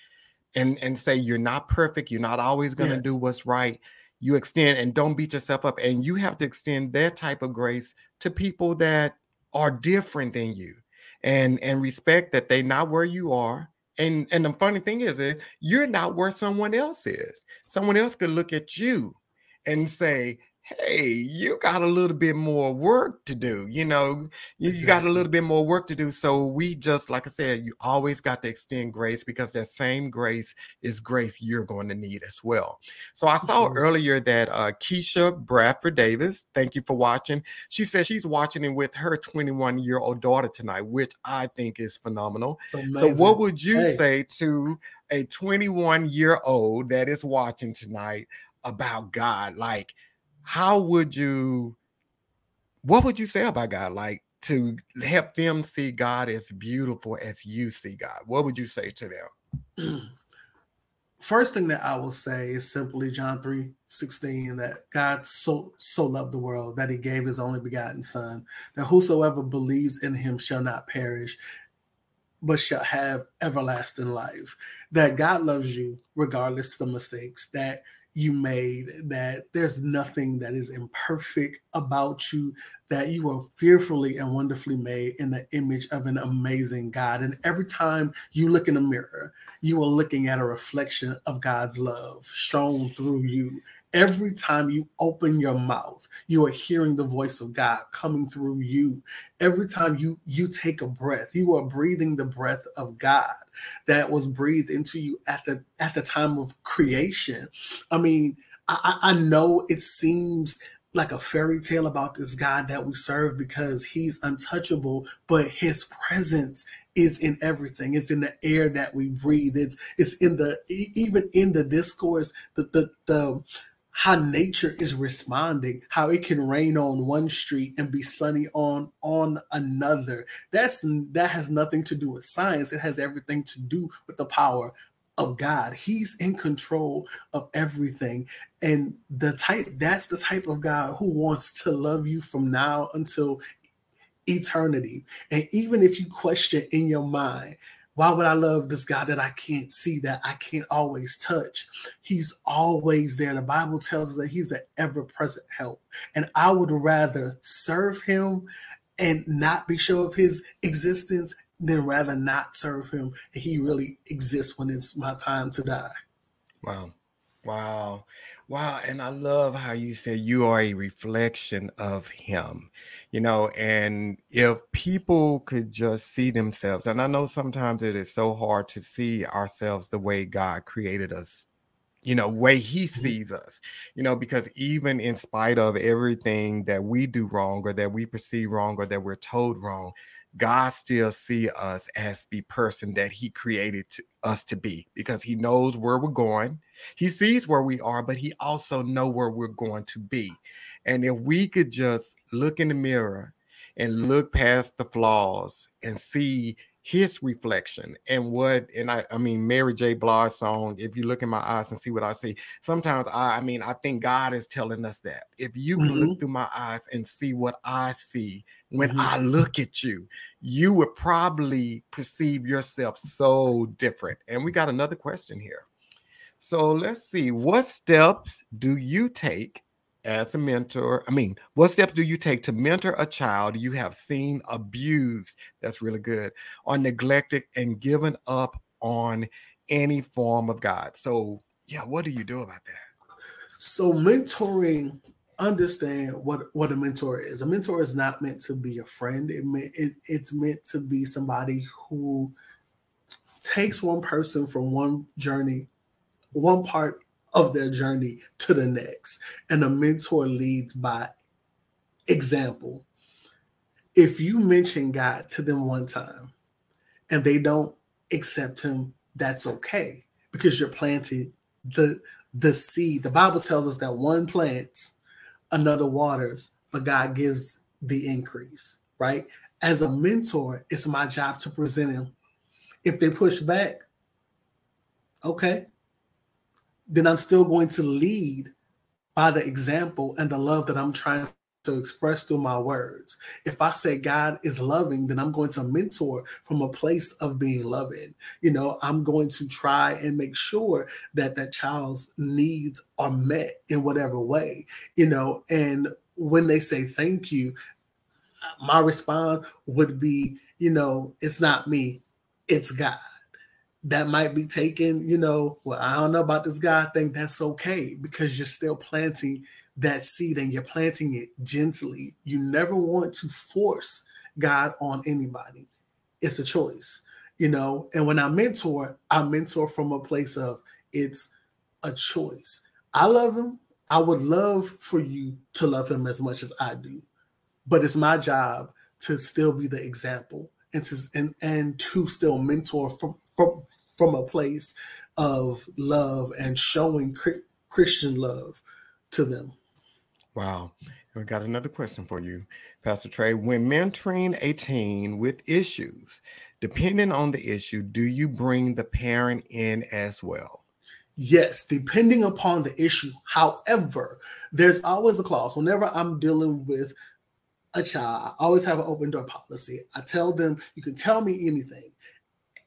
and, and say, you're not perfect. You're not always going to yes. do what's right. You extend and don't beat yourself up. And you have to extend that type of grace to people that are different than you and, and respect that they're not where you are. And, and the funny thing is that you're not where someone else is. Someone else could look at you and say, hey, you got a little bit more work to do. You know, you, exactly. you got a little bit more work to do. So we just, like I said, you always got to extend grace, because that same grace is grace you're going to need as well. So I saw mm-hmm. earlier that uh, Keisha Bradford Davis, thank you for watching. She said she's watching it with her twenty-one-year-old daughter tonight, which I think is phenomenal. So what would you hey. say to a twenty-one-year-old that is watching tonight about God? Like, how would you, what would you say about God, like, to help them see God as beautiful as you see God? What would you say to them? First thing that I will say is simply John three sixteen, that God so, so loved the world that he gave his only begotten son, that whosoever believes in him shall not perish, but shall have everlasting life. That God loves you regardless of the mistakes that you made, that there's nothing that is imperfect about you, that you are fearfully and wonderfully made in the image of an amazing God. And every time you look in the mirror, you are looking at a reflection of God's love shown through you. Every time you open your mouth, you are hearing the voice of God coming through you. Every time you, you take a breath, you are breathing the breath of God that was breathed into you at the at the time of creation. I mean, I, I know it seems like a fairy tale about this God that we serve, because he's untouchable, but his presence is in everything. It's in the air that we breathe. It's it's in the even in the discourse, the the the how nature is responding, how it can rain on one street and be sunny on on another. That's that has nothing to do with science. It has everything to do with the power of God. He's in control of everything. And the type that's the type of God who wants to love you from now until eternity. And even if you question in your mind, why would I love this God that I can't see, that I can't always touch? He's always there. The Bible tells us that he's an ever-present help. And I would rather serve him and not be sure of his existence than rather not serve him. He really exists when it's my time to die. Wow. Wow. Wow. And I love how you said you are a reflection of him, you know, and if people could just see themselves, and I know sometimes it is so hard to see ourselves the way God created us, you know, way he sees us, you know, because even in spite of everything that we do wrong or that we perceive wrong or that we're told wrong, God still see us as the person that he created to, us to be, because he knows where we're going. He sees where we are, but he also knows where we're going to be. And if we could just look in the mirror and look past the flaws and see his reflection and what, and I, I mean, Mary J. Blige's song, If You Look in My Eyes and See What I See. Sometimes I, I mean, I think God is telling us that. If you mm-hmm. look through my eyes and see what I see when mm-hmm. I look at you, you would probably perceive yourself so different. And we got another question here. So let's see, what steps do you take as a mentor? I mean, what steps do you take to mentor a child you have seen abused, that's really good, or neglected and given up on any form of God? So yeah, what do you do about that? So mentoring, understand what, what a mentor is. A mentor is not meant to be a friend. It, it It's meant to be somebody who takes one person from one journey, one part of their journey to the next. And a mentor leads by example. If you mention God to them one time and they don't accept him, that's okay, because you're planting the, the seed. The Bible tells us that one plants, another waters, but God gives the increase, right? As a mentor, it's my job to present him. If they push back, okay, then I'm still going to lead by the example and the love that I'm trying to express through my words. If I say God is loving, then I'm going to mentor from a place of being loving. You know, I'm going to try and make sure that that child's needs are met in whatever way, you know, and when they say thank you, my response would be, you know, it's not me, it's God. That might be taken, you know, well, I don't know about this God thing. That's okay, because you're still planting that seed and you're planting it gently. You never want to force God on anybody. It's a choice, you know? And when I mentor, I mentor from a place of it's a choice. I love him. I would love for you to love him as much as I do, but it's my job to still be the example and to, and, and to still mentor from, from, from a place of love and showing Christian love to them. Wow. We got another question for you, Pastor Trey. When mentoring a teen with issues, depending on the issue, do you bring the parent in as well? Yes, depending upon the issue. However, there's always a clause. Whenever I'm dealing with a child, I always have an open door policy. I tell them, you can tell me anything.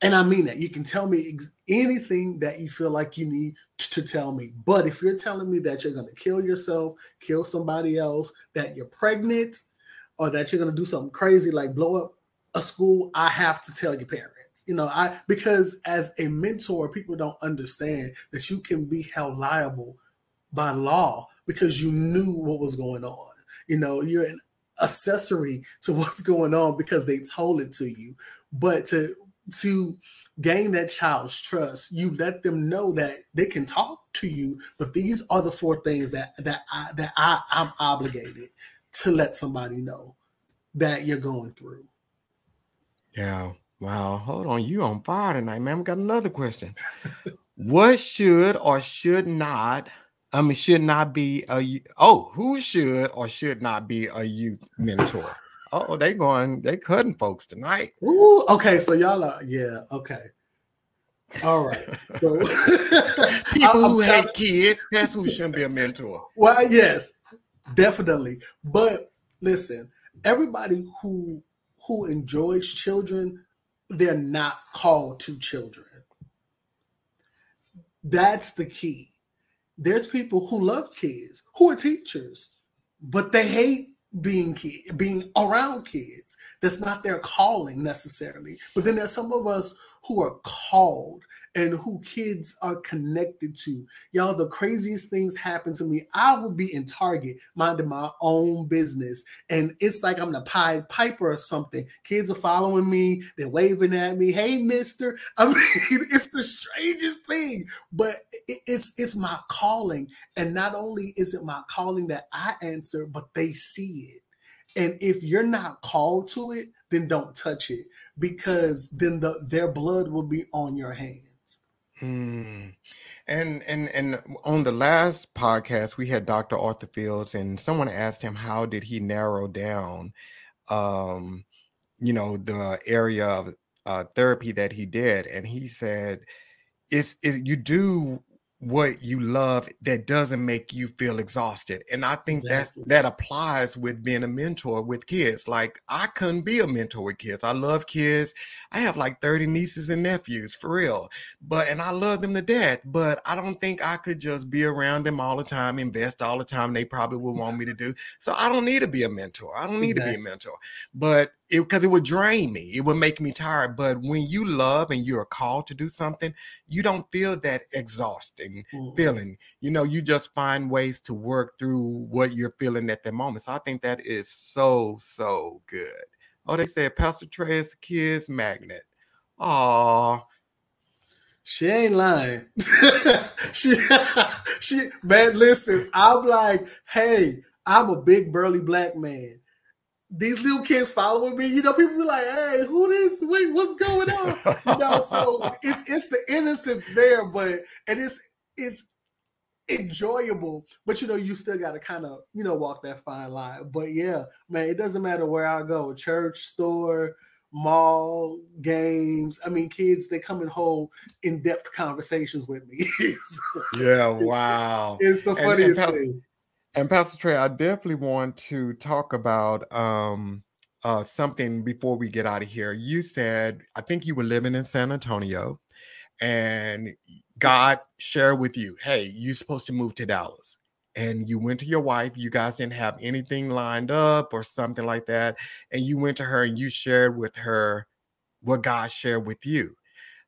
And I mean that. You can tell me ex- anything that you feel like you need to tell me. But if you're telling me that you're going to kill yourself, kill somebody else, that you're pregnant, or that you're going to do something crazy like blow up a school, I have to tell your parents. You know, I because as a mentor, people don't understand that you can be held liable by law because you knew what was going on. You know, you're an accessory to what's going on because they told it to you. But to to gain that child's trust, you let them know that they can talk to you, but these are the four things that that I that I I'm obligated to let somebody know that you're going through. Yeah. Wow. Hold on. You on fire tonight, man. We got another question. What should or should not, I mean, should not be a, oh, who should or should not be a youth mentor? Oh, they going, they cutting folks tonight. Ooh, okay, so y'all are, yeah, okay. All right. So people who hate kids, that's who shouldn't be a mentor. Well, yes, definitely. But listen, everybody who who enjoys children, they're not called to children. That's the key. There's people who love kids, who are teachers, but they hate being kid, being around kids. That's not their calling necessarily. But then there's some of us who are called and who kids are connected to. Y'all, the craziest things happen to me. I will be in Target minding my own business, and it's like I'm the Pied Piper or something. Kids are following me. They're waving at me. Hey, mister. I mean, it's the strangest thing, but it's, it's my calling. And not only is it my calling that I answer, but they see it. And if you're not called to it, then don't touch it, because then the, their blood will be on your hands. Mm. And and and on the last podcast, we had Doctor Arthur Fields, and someone asked him how did he narrow down, um, you know, the area of uh, therapy that he did, and he said, "It's it, you do what you love that doesn't make you feel exhausted." And I think exactly. that that applies with being a mentor with kids. Like, I couldn't be a mentor with kids. I love kids. I have like thirty nieces and nephews for real, but and I love them to death, but I don't think I could just be around them all the time, invest all the time they probably would want me to do. So I don't need to be a mentor. I don't need exactly. to be a mentor, but it because it would drain me. It would make me tired. But when you love and you're called to do something, you don't feel that exhausting Ooh. feeling. You know, you just find ways to work through what you're feeling at that moment. So I think that is so, so good. Oh, they said Pastor Trey is a kid's magnet. Aw. She ain't lying. she, she, man, listen, I'm like, hey, I'm a big burly black man. These little kids following me, you know, people be like, hey, who this? Wait, what's going on? You know, so it's it's the innocence there, but and it's it's enjoyable, but you know, you still gotta kind of, you know, walk that fine line. But yeah, man, it doesn't matter where I go, church, store, mall, games. I mean, kids, they come and hold in-depth conversations with me. So yeah, wow. It's, it's the funniest and, and thing. And Pastor Trey, I definitely want to talk about um, uh, something before we get out of here. You said, I think you were living in San Antonio, and God yes. shared with you, hey, you're supposed to move to Dallas. And you went to your wife. You guys didn't have anything lined up or something like that. And you went to her and you shared with her what God shared with you.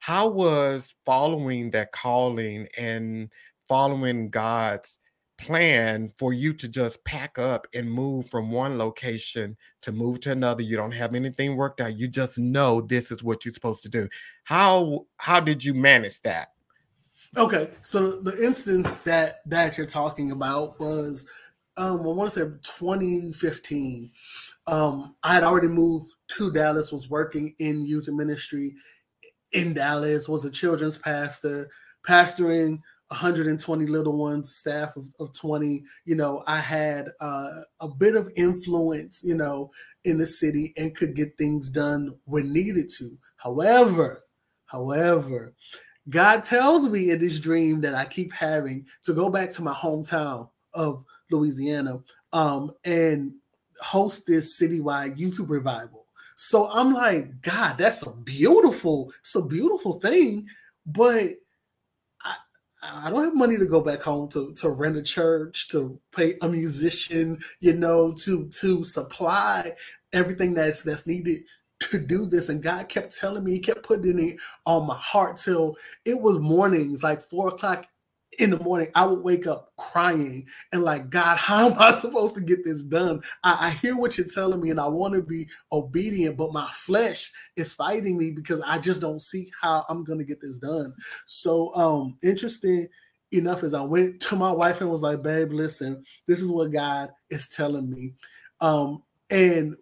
How was following that calling and following God's plan for you to just pack up and move from one location to move to another. You don't have anything worked out. You just know this is what you're supposed to do. How how did you manage that? Okay, so the instance that that you're talking about was, um, I want to say twenty fifteen. Um, I had already moved to Dallas, was working in youth ministry in Dallas, was a children's pastor, pastoring one hundred twenty little ones, staff of, of twenty. You know, I had uh, a bit of influence, you know, in the city and could get things done when needed to. However, however, God tells me in this dream that I keep having to go back to my hometown of Louisiana um, and host this citywide YouTube revival. So I'm like, God, that's a beautiful, it's a beautiful thing, but I don't have money to go back home to, to rent a church, to pay a musician, you know, to to supply everything that's that's needed to do this. And God kept telling me, he kept putting it on my heart till it was mornings, like four o'clock in the morning. I would wake up crying and like, God, how am I supposed to get this done? I, I hear what you're telling me and I want to be obedient, but my flesh is fighting me because I just don't see how I'm going to get this done. So um, interesting enough is I went to my wife and was like, babe, listen, this is what God is telling me. Um, and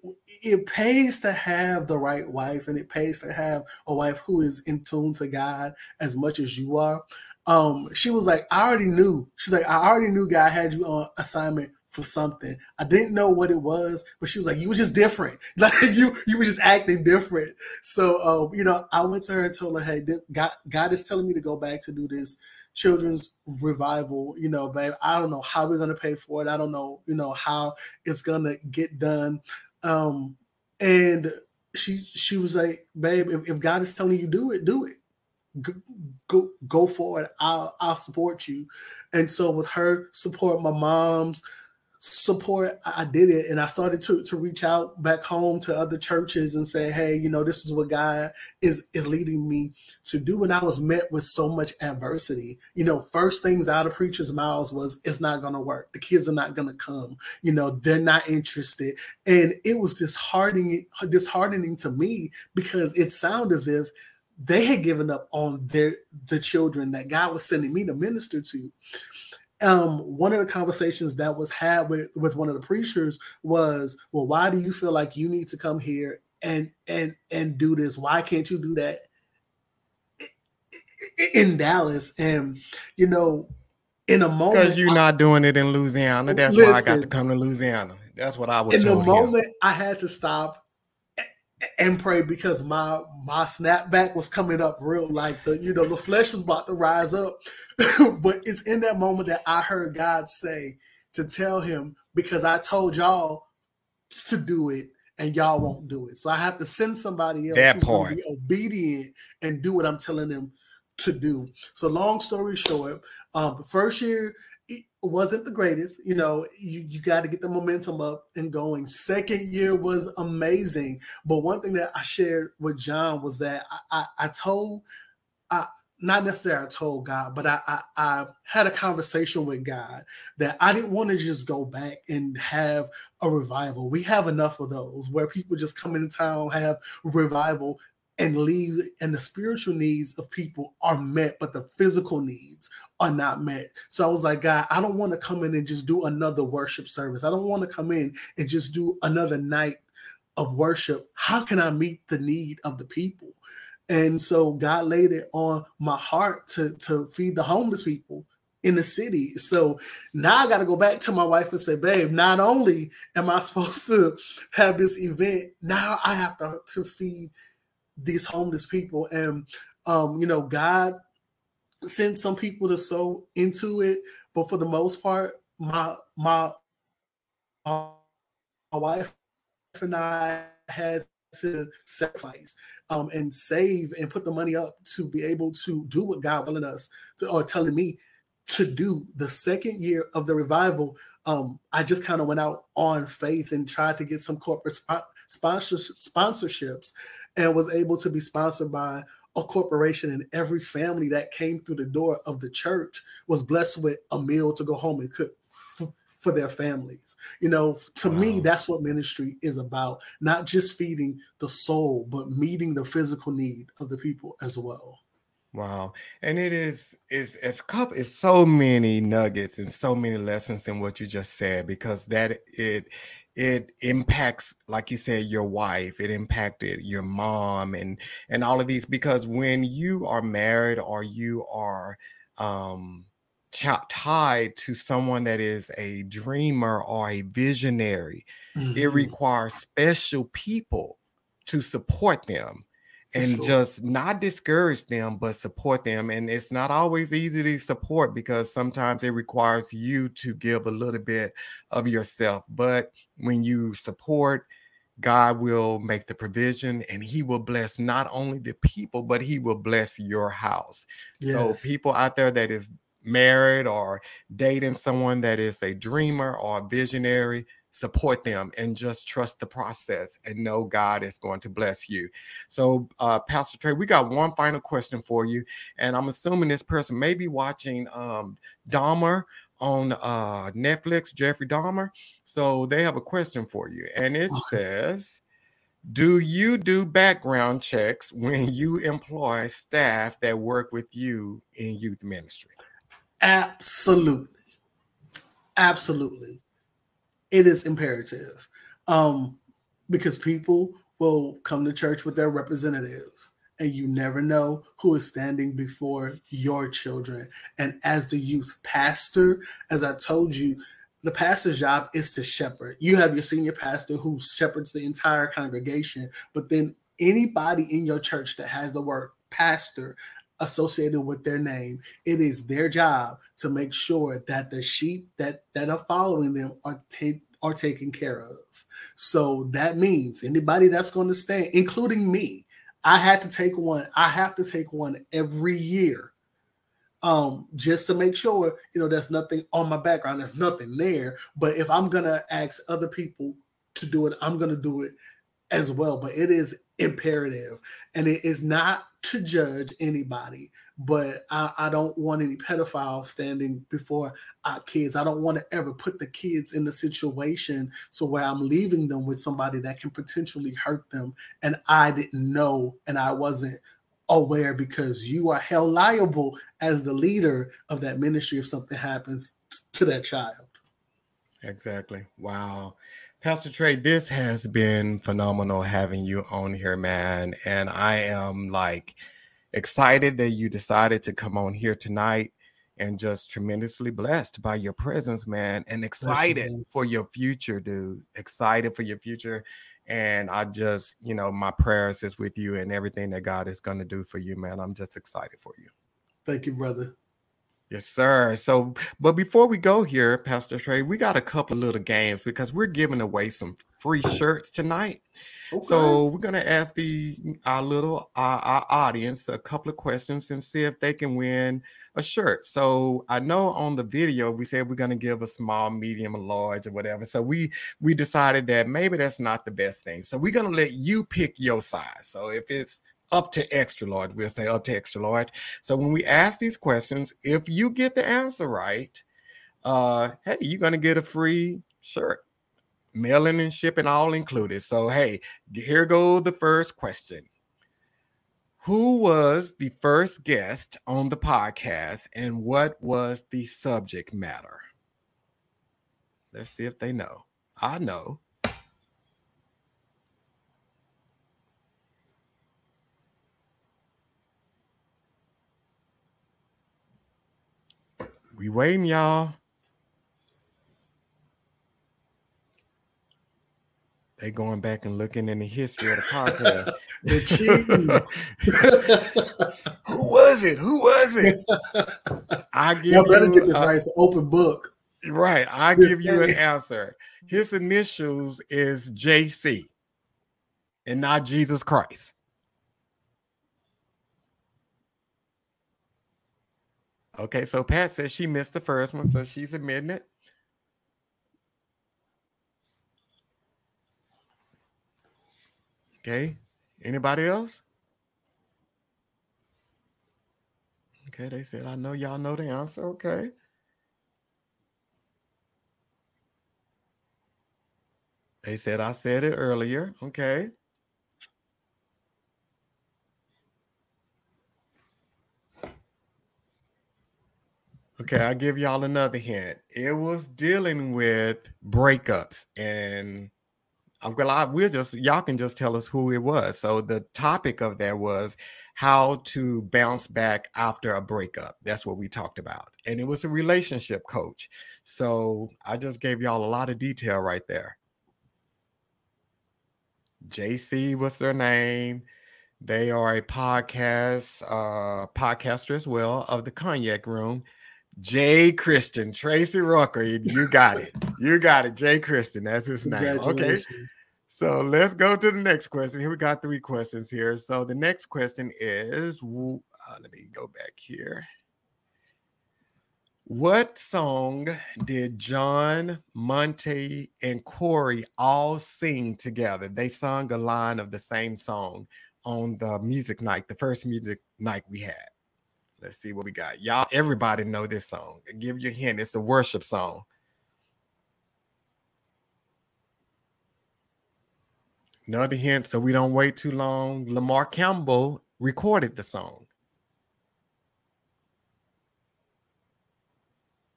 it pays to have the right wife, and it pays to have a wife who is in tune to God as much as you are. Um, she was like, I already knew. She's like, I already knew God had you on assignment for something. I didn't know what it was, but she was like, you were just different. Like you, you were just acting different. So, um, you know, I went to her and told her, hey, this, God, God is telling me to go back to do this children's revival. You know, babe, I don't know how we're going to pay for it. I don't know, you know, how it's going to get done. Um, and she, she was like, babe, if, if God is telling you, do it, do it. Go, go, go for it. I'll, I'll support you. And so with her support, my mom's support, I did it. And I started to, to reach out back home to other churches and say, hey, you know, this is what God is, is leading me to do. And I was met with so much adversity. You know, first things out of preachers' mouths was, it's not going to work. The kids are not going to come. You know, they're not interested. And it was disheartening, disheartening to me because it sounded as if they had given up on their the children that God was sending me to minister to. Um, one of the conversations that was had with, with one of the preachers was, well, why do you feel like you need to come here and and and do this? Why can't you do that in Dallas? And, you know, in a moment. Because you're not I, doing it in Louisiana. That's listen, why I got to come to Louisiana. That's what I was In the moment, him. I had to stop and pray because my my snapback was coming up real, like the you know the flesh was about to rise up. But it's in that moment that I heard God say to tell him, because I told y'all to do it and y'all won't do it, so I have to send somebody else that who's going to be obedient and do what I'm telling them to do. So long story short, um, the first year it wasn't the greatest. You know, you, you got to get the momentum up and going. Second year was amazing. But one thing that I shared with John was that I, I, I told, I, not necessarily I told God, but I, I, I had a conversation with God that I didn't want to just go back and have a revival. We have enough of those where people just come into town, have revival, and leave, and the spiritual needs of people are met, but the physical needs are not met. So I was like, God, I don't want to come in and just do another worship service. I don't want to come in and just do another night of worship. How can I meet the need of the people? And so God laid it on my heart to, to feed the homeless people in the city. So now I got to go back to my wife and say, babe, not only am I supposed to have this event, now I have to, to feed these homeless people. And, um, you know, God sent some people to sow into it, but for the most part, my, my, my wife and I had to sacrifice um, and save and put the money up to be able to do what God willing us to, or telling me to do. The second year of the revival, um, I just kind of went out on faith and tried to get some corporate spot, Sponsors, sponsorships and was able to be sponsored by a corporation, and every family that came through the door of the church was blessed with a meal to go home and cook f- for their families. You know, to wow. me, that's what ministry is about, not just feeding the soul, but meeting the physical need of the people as well. Wow. And it is, is it's, it's so many nuggets and so many lessons in what you just said, because that it it impacts, like you said, your wife, it impacted your mom and and all of these, because when you are married or you are um tied to someone that is a dreamer or a visionary, mm-hmm. it requires special people to support them. And sure. just not discourage them, but support them. And it's not always easy to support, because sometimes it requires you to give a little bit of yourself. But when you support, God will make the provision, and he will bless not only the people, but he will bless your house. Yes. So people out there that is married or dating someone that is a dreamer or a visionary, support them and just trust the process and know God is going to bless you. So, uh, Pastor Trey, we got one final question for you. And I'm assuming this person may be watching um, Dahmer on uh, Netflix, Jeffrey Dahmer. So they have a question for you. And it says, do you do background checks when you employ staff that work with you in youth ministry? Absolutely. Absolutely. It is imperative, um, because people will come to church with their representative, and you never know who is standing before your children. And as the youth pastor, as I told you, the pastor's job is to shepherd. You have your senior pastor who shepherds the entire congregation, but then anybody in your church that has the word pastor associated with their name, it is their job to make sure that the sheep that, that are following them are, ta- are taken care of. So that means anybody that's going to stand, including me, I had to take one. I have to take one every year, um, just to make sure, you know, there's nothing on my background, there's nothing there. But if I'm going to ask other people to do it, I'm going to do it as well. But it is imperative, and it is not to judge anybody, but I, I don't want any pedophiles standing before our kids. I don't want to ever put the kids in the situation so where I'm leaving them with somebody that can potentially hurt them, and I didn't know and I wasn't aware, because you are held liable as the leader of that ministry if something happens to that child. Exactly. Wow. Pastor Trey, this has been phenomenal having you on here, man. And I am like excited that you decided to come on here tonight, and just tremendously blessed by your presence, man. And excited Listen, for your future, dude. Excited for your future. And I just, you know, my prayers is with you and everything that God is going to do for you, man. I'm just excited for you. Thank you, brother. Yes, sir. So, but before we go here, Pastor Trey, we got a couple of little games, because we're giving away some free shirts tonight. Okay. So we're going to ask the our little our, our audience a couple of questions and see if they can win a shirt. So I know on the video we said we're going to give a small, medium, or large or whatever. So we we decided that maybe that's not the best thing. So we're going to let you pick your size. So if it's up to extra large, we'll say up to extra large. So when we ask these questions, if you get the answer right, uh, hey, you're going to get a free shirt, mailing and shipping all included. So, hey, here go the first question. Who was the first guest on the podcast, and what was the subject matter? Let's see if they know. I know. We waiting, y'all. They going back and looking in the history of the podcast. The cheese. Who was it? Who was it? I give y'all better you get this a, right. It's an open book. Right. I Just give you an it. answer. His initials is J C, and not Jesus Christ. Okay, so Pat says she missed the first one, so she's admitting it. Okay, anybody else? Okay, they said, I know y'all know the answer. Okay. They said I said it earlier. Okay. Okay, I'll give y'all another hint. It was dealing with breakups, and I'm glad we'll just, y'all can just tell us who it was. So the topic of that was how to bounce back after a breakup. That's what we talked about. And it was a relationship coach. So I just gave y'all a lot of detail right there. J C was their name. They are a podcast, uh, podcaster as well of the Cognac Room. Jay Christian, Tracy Rucker, you got it. You got it, Jay Christian. That's his name. Okay. So let's go to the next question. Here we got three questions here. So the next question is, uh, let me go back here. What song did John, Monte, and Corey all sing together? They sung a line of the same song on the music night, the first music night we had. Let's see what we got. Y'all, everybody know this song. I'll give you a hint. It's a worship song. Another hint, so we don't wait too long. Lamar Campbell recorded the song.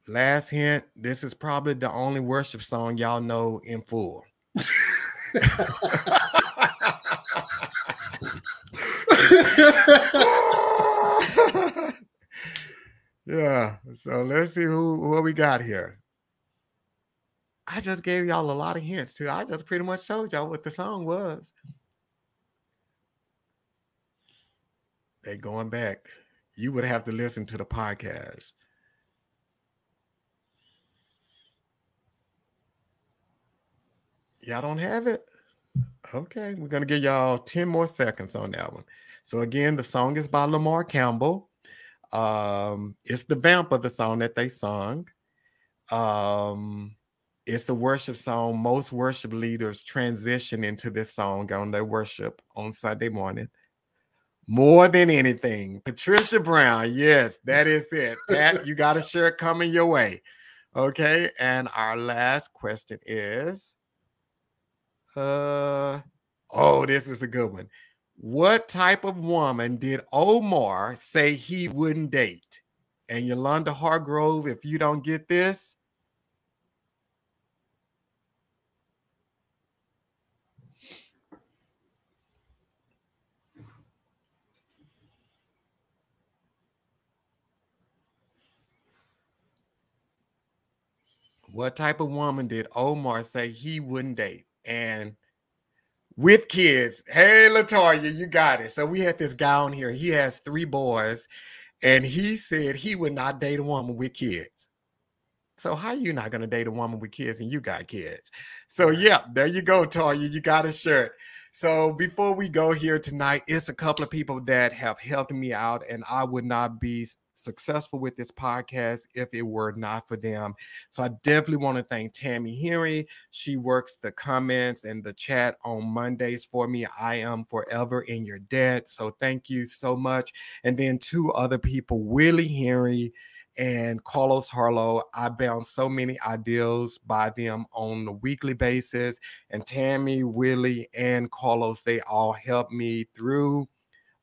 Last hint, this is probably the only worship song y'all know in full. Yeah, so let's see who what we got here. I just gave y'all a lot of hints too. I just pretty much showed y'all what the song was. They going back. You would have to listen to the podcast. Y'all don't have it? Okay, we're going to give y'all ten more seconds on that one. So again, the song is by Lamar Campbell. Um, it's the vamp of the song that they sung. Um, it's a worship song. Most worship leaders transition into this song on their worship on Sunday morning. More than anything, Patricia Brown. Yes, that is it. That you got a shirt coming your way. Okay. And our last question is, uh, oh, this is a good one. What type of woman did Omar say he wouldn't date? And Yolanda Hargrove, if you don't get this, what type of woman did Omar say he wouldn't date? And with kids. Hey, LaToya, you got it. So we had this guy on here. He has three boys, and he said he would not date a woman with kids. So how are you not going to date a woman with kids and you got kids? So yeah, there you go, Toya. You got a shirt. So before we go here tonight, it's a couple of people that have helped me out, and I would not be successful with this podcast if it were not for them. So I definitely want to thank Tammy Henry. She works the comments and the chat on Mondays for me. I am forever in your debt. So thank you so much. And then two other people, Willie Henry and Carlos Harlow. I bounce so many ideas by them on a weekly basis. And Tammy, Willie, and Carlos, they all help me through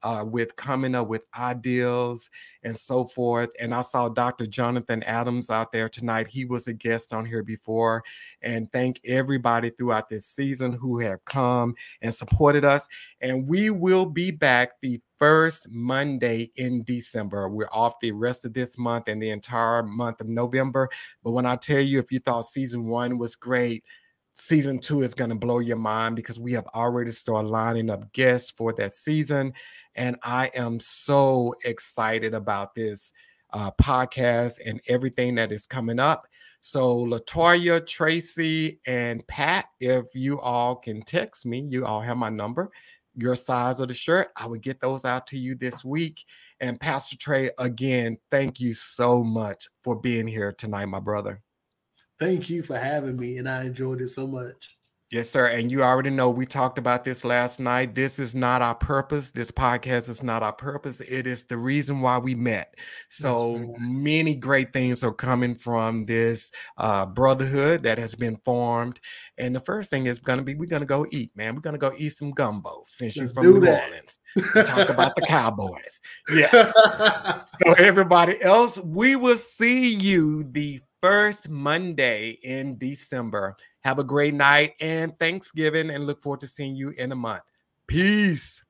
Uh, with coming up with ideals and so forth. And I saw Doctor Jonathan Adams out there tonight. He was a guest on here before. And thank everybody throughout this season who have come and supported us. And we will be back the first Monday in December. We're off the rest of this month and the entire month of November. But when I tell you, if you thought season one was great, season two is going to blow your mind, because we have already started lining up guests for that season. And I am so excited about this uh, podcast and everything that is coming up. So LaToya, Tracy, and Pat, if you all can text me, you all have my number, your size of the shirt, I would get those out to you this week. And Pastor Trey, again, thank you so much for being here tonight, my brother. Thank you for having me, and I enjoyed it so much. Yes, sir. And you already know, we talked about this last night. This is not our purpose. This podcast is not our purpose. It is the reason why we met. So many great things are coming from this uh, brotherhood that has been formed. And the first thing is going to be, we're going to go eat, man. We're going to go eat some gumbo since you're from New Orleans. Let's talk about the Cowboys. Yeah. So everybody else, we will see you the first Monday in December. Have a great night and Thanksgiving, and look forward to seeing you in a month. Peace.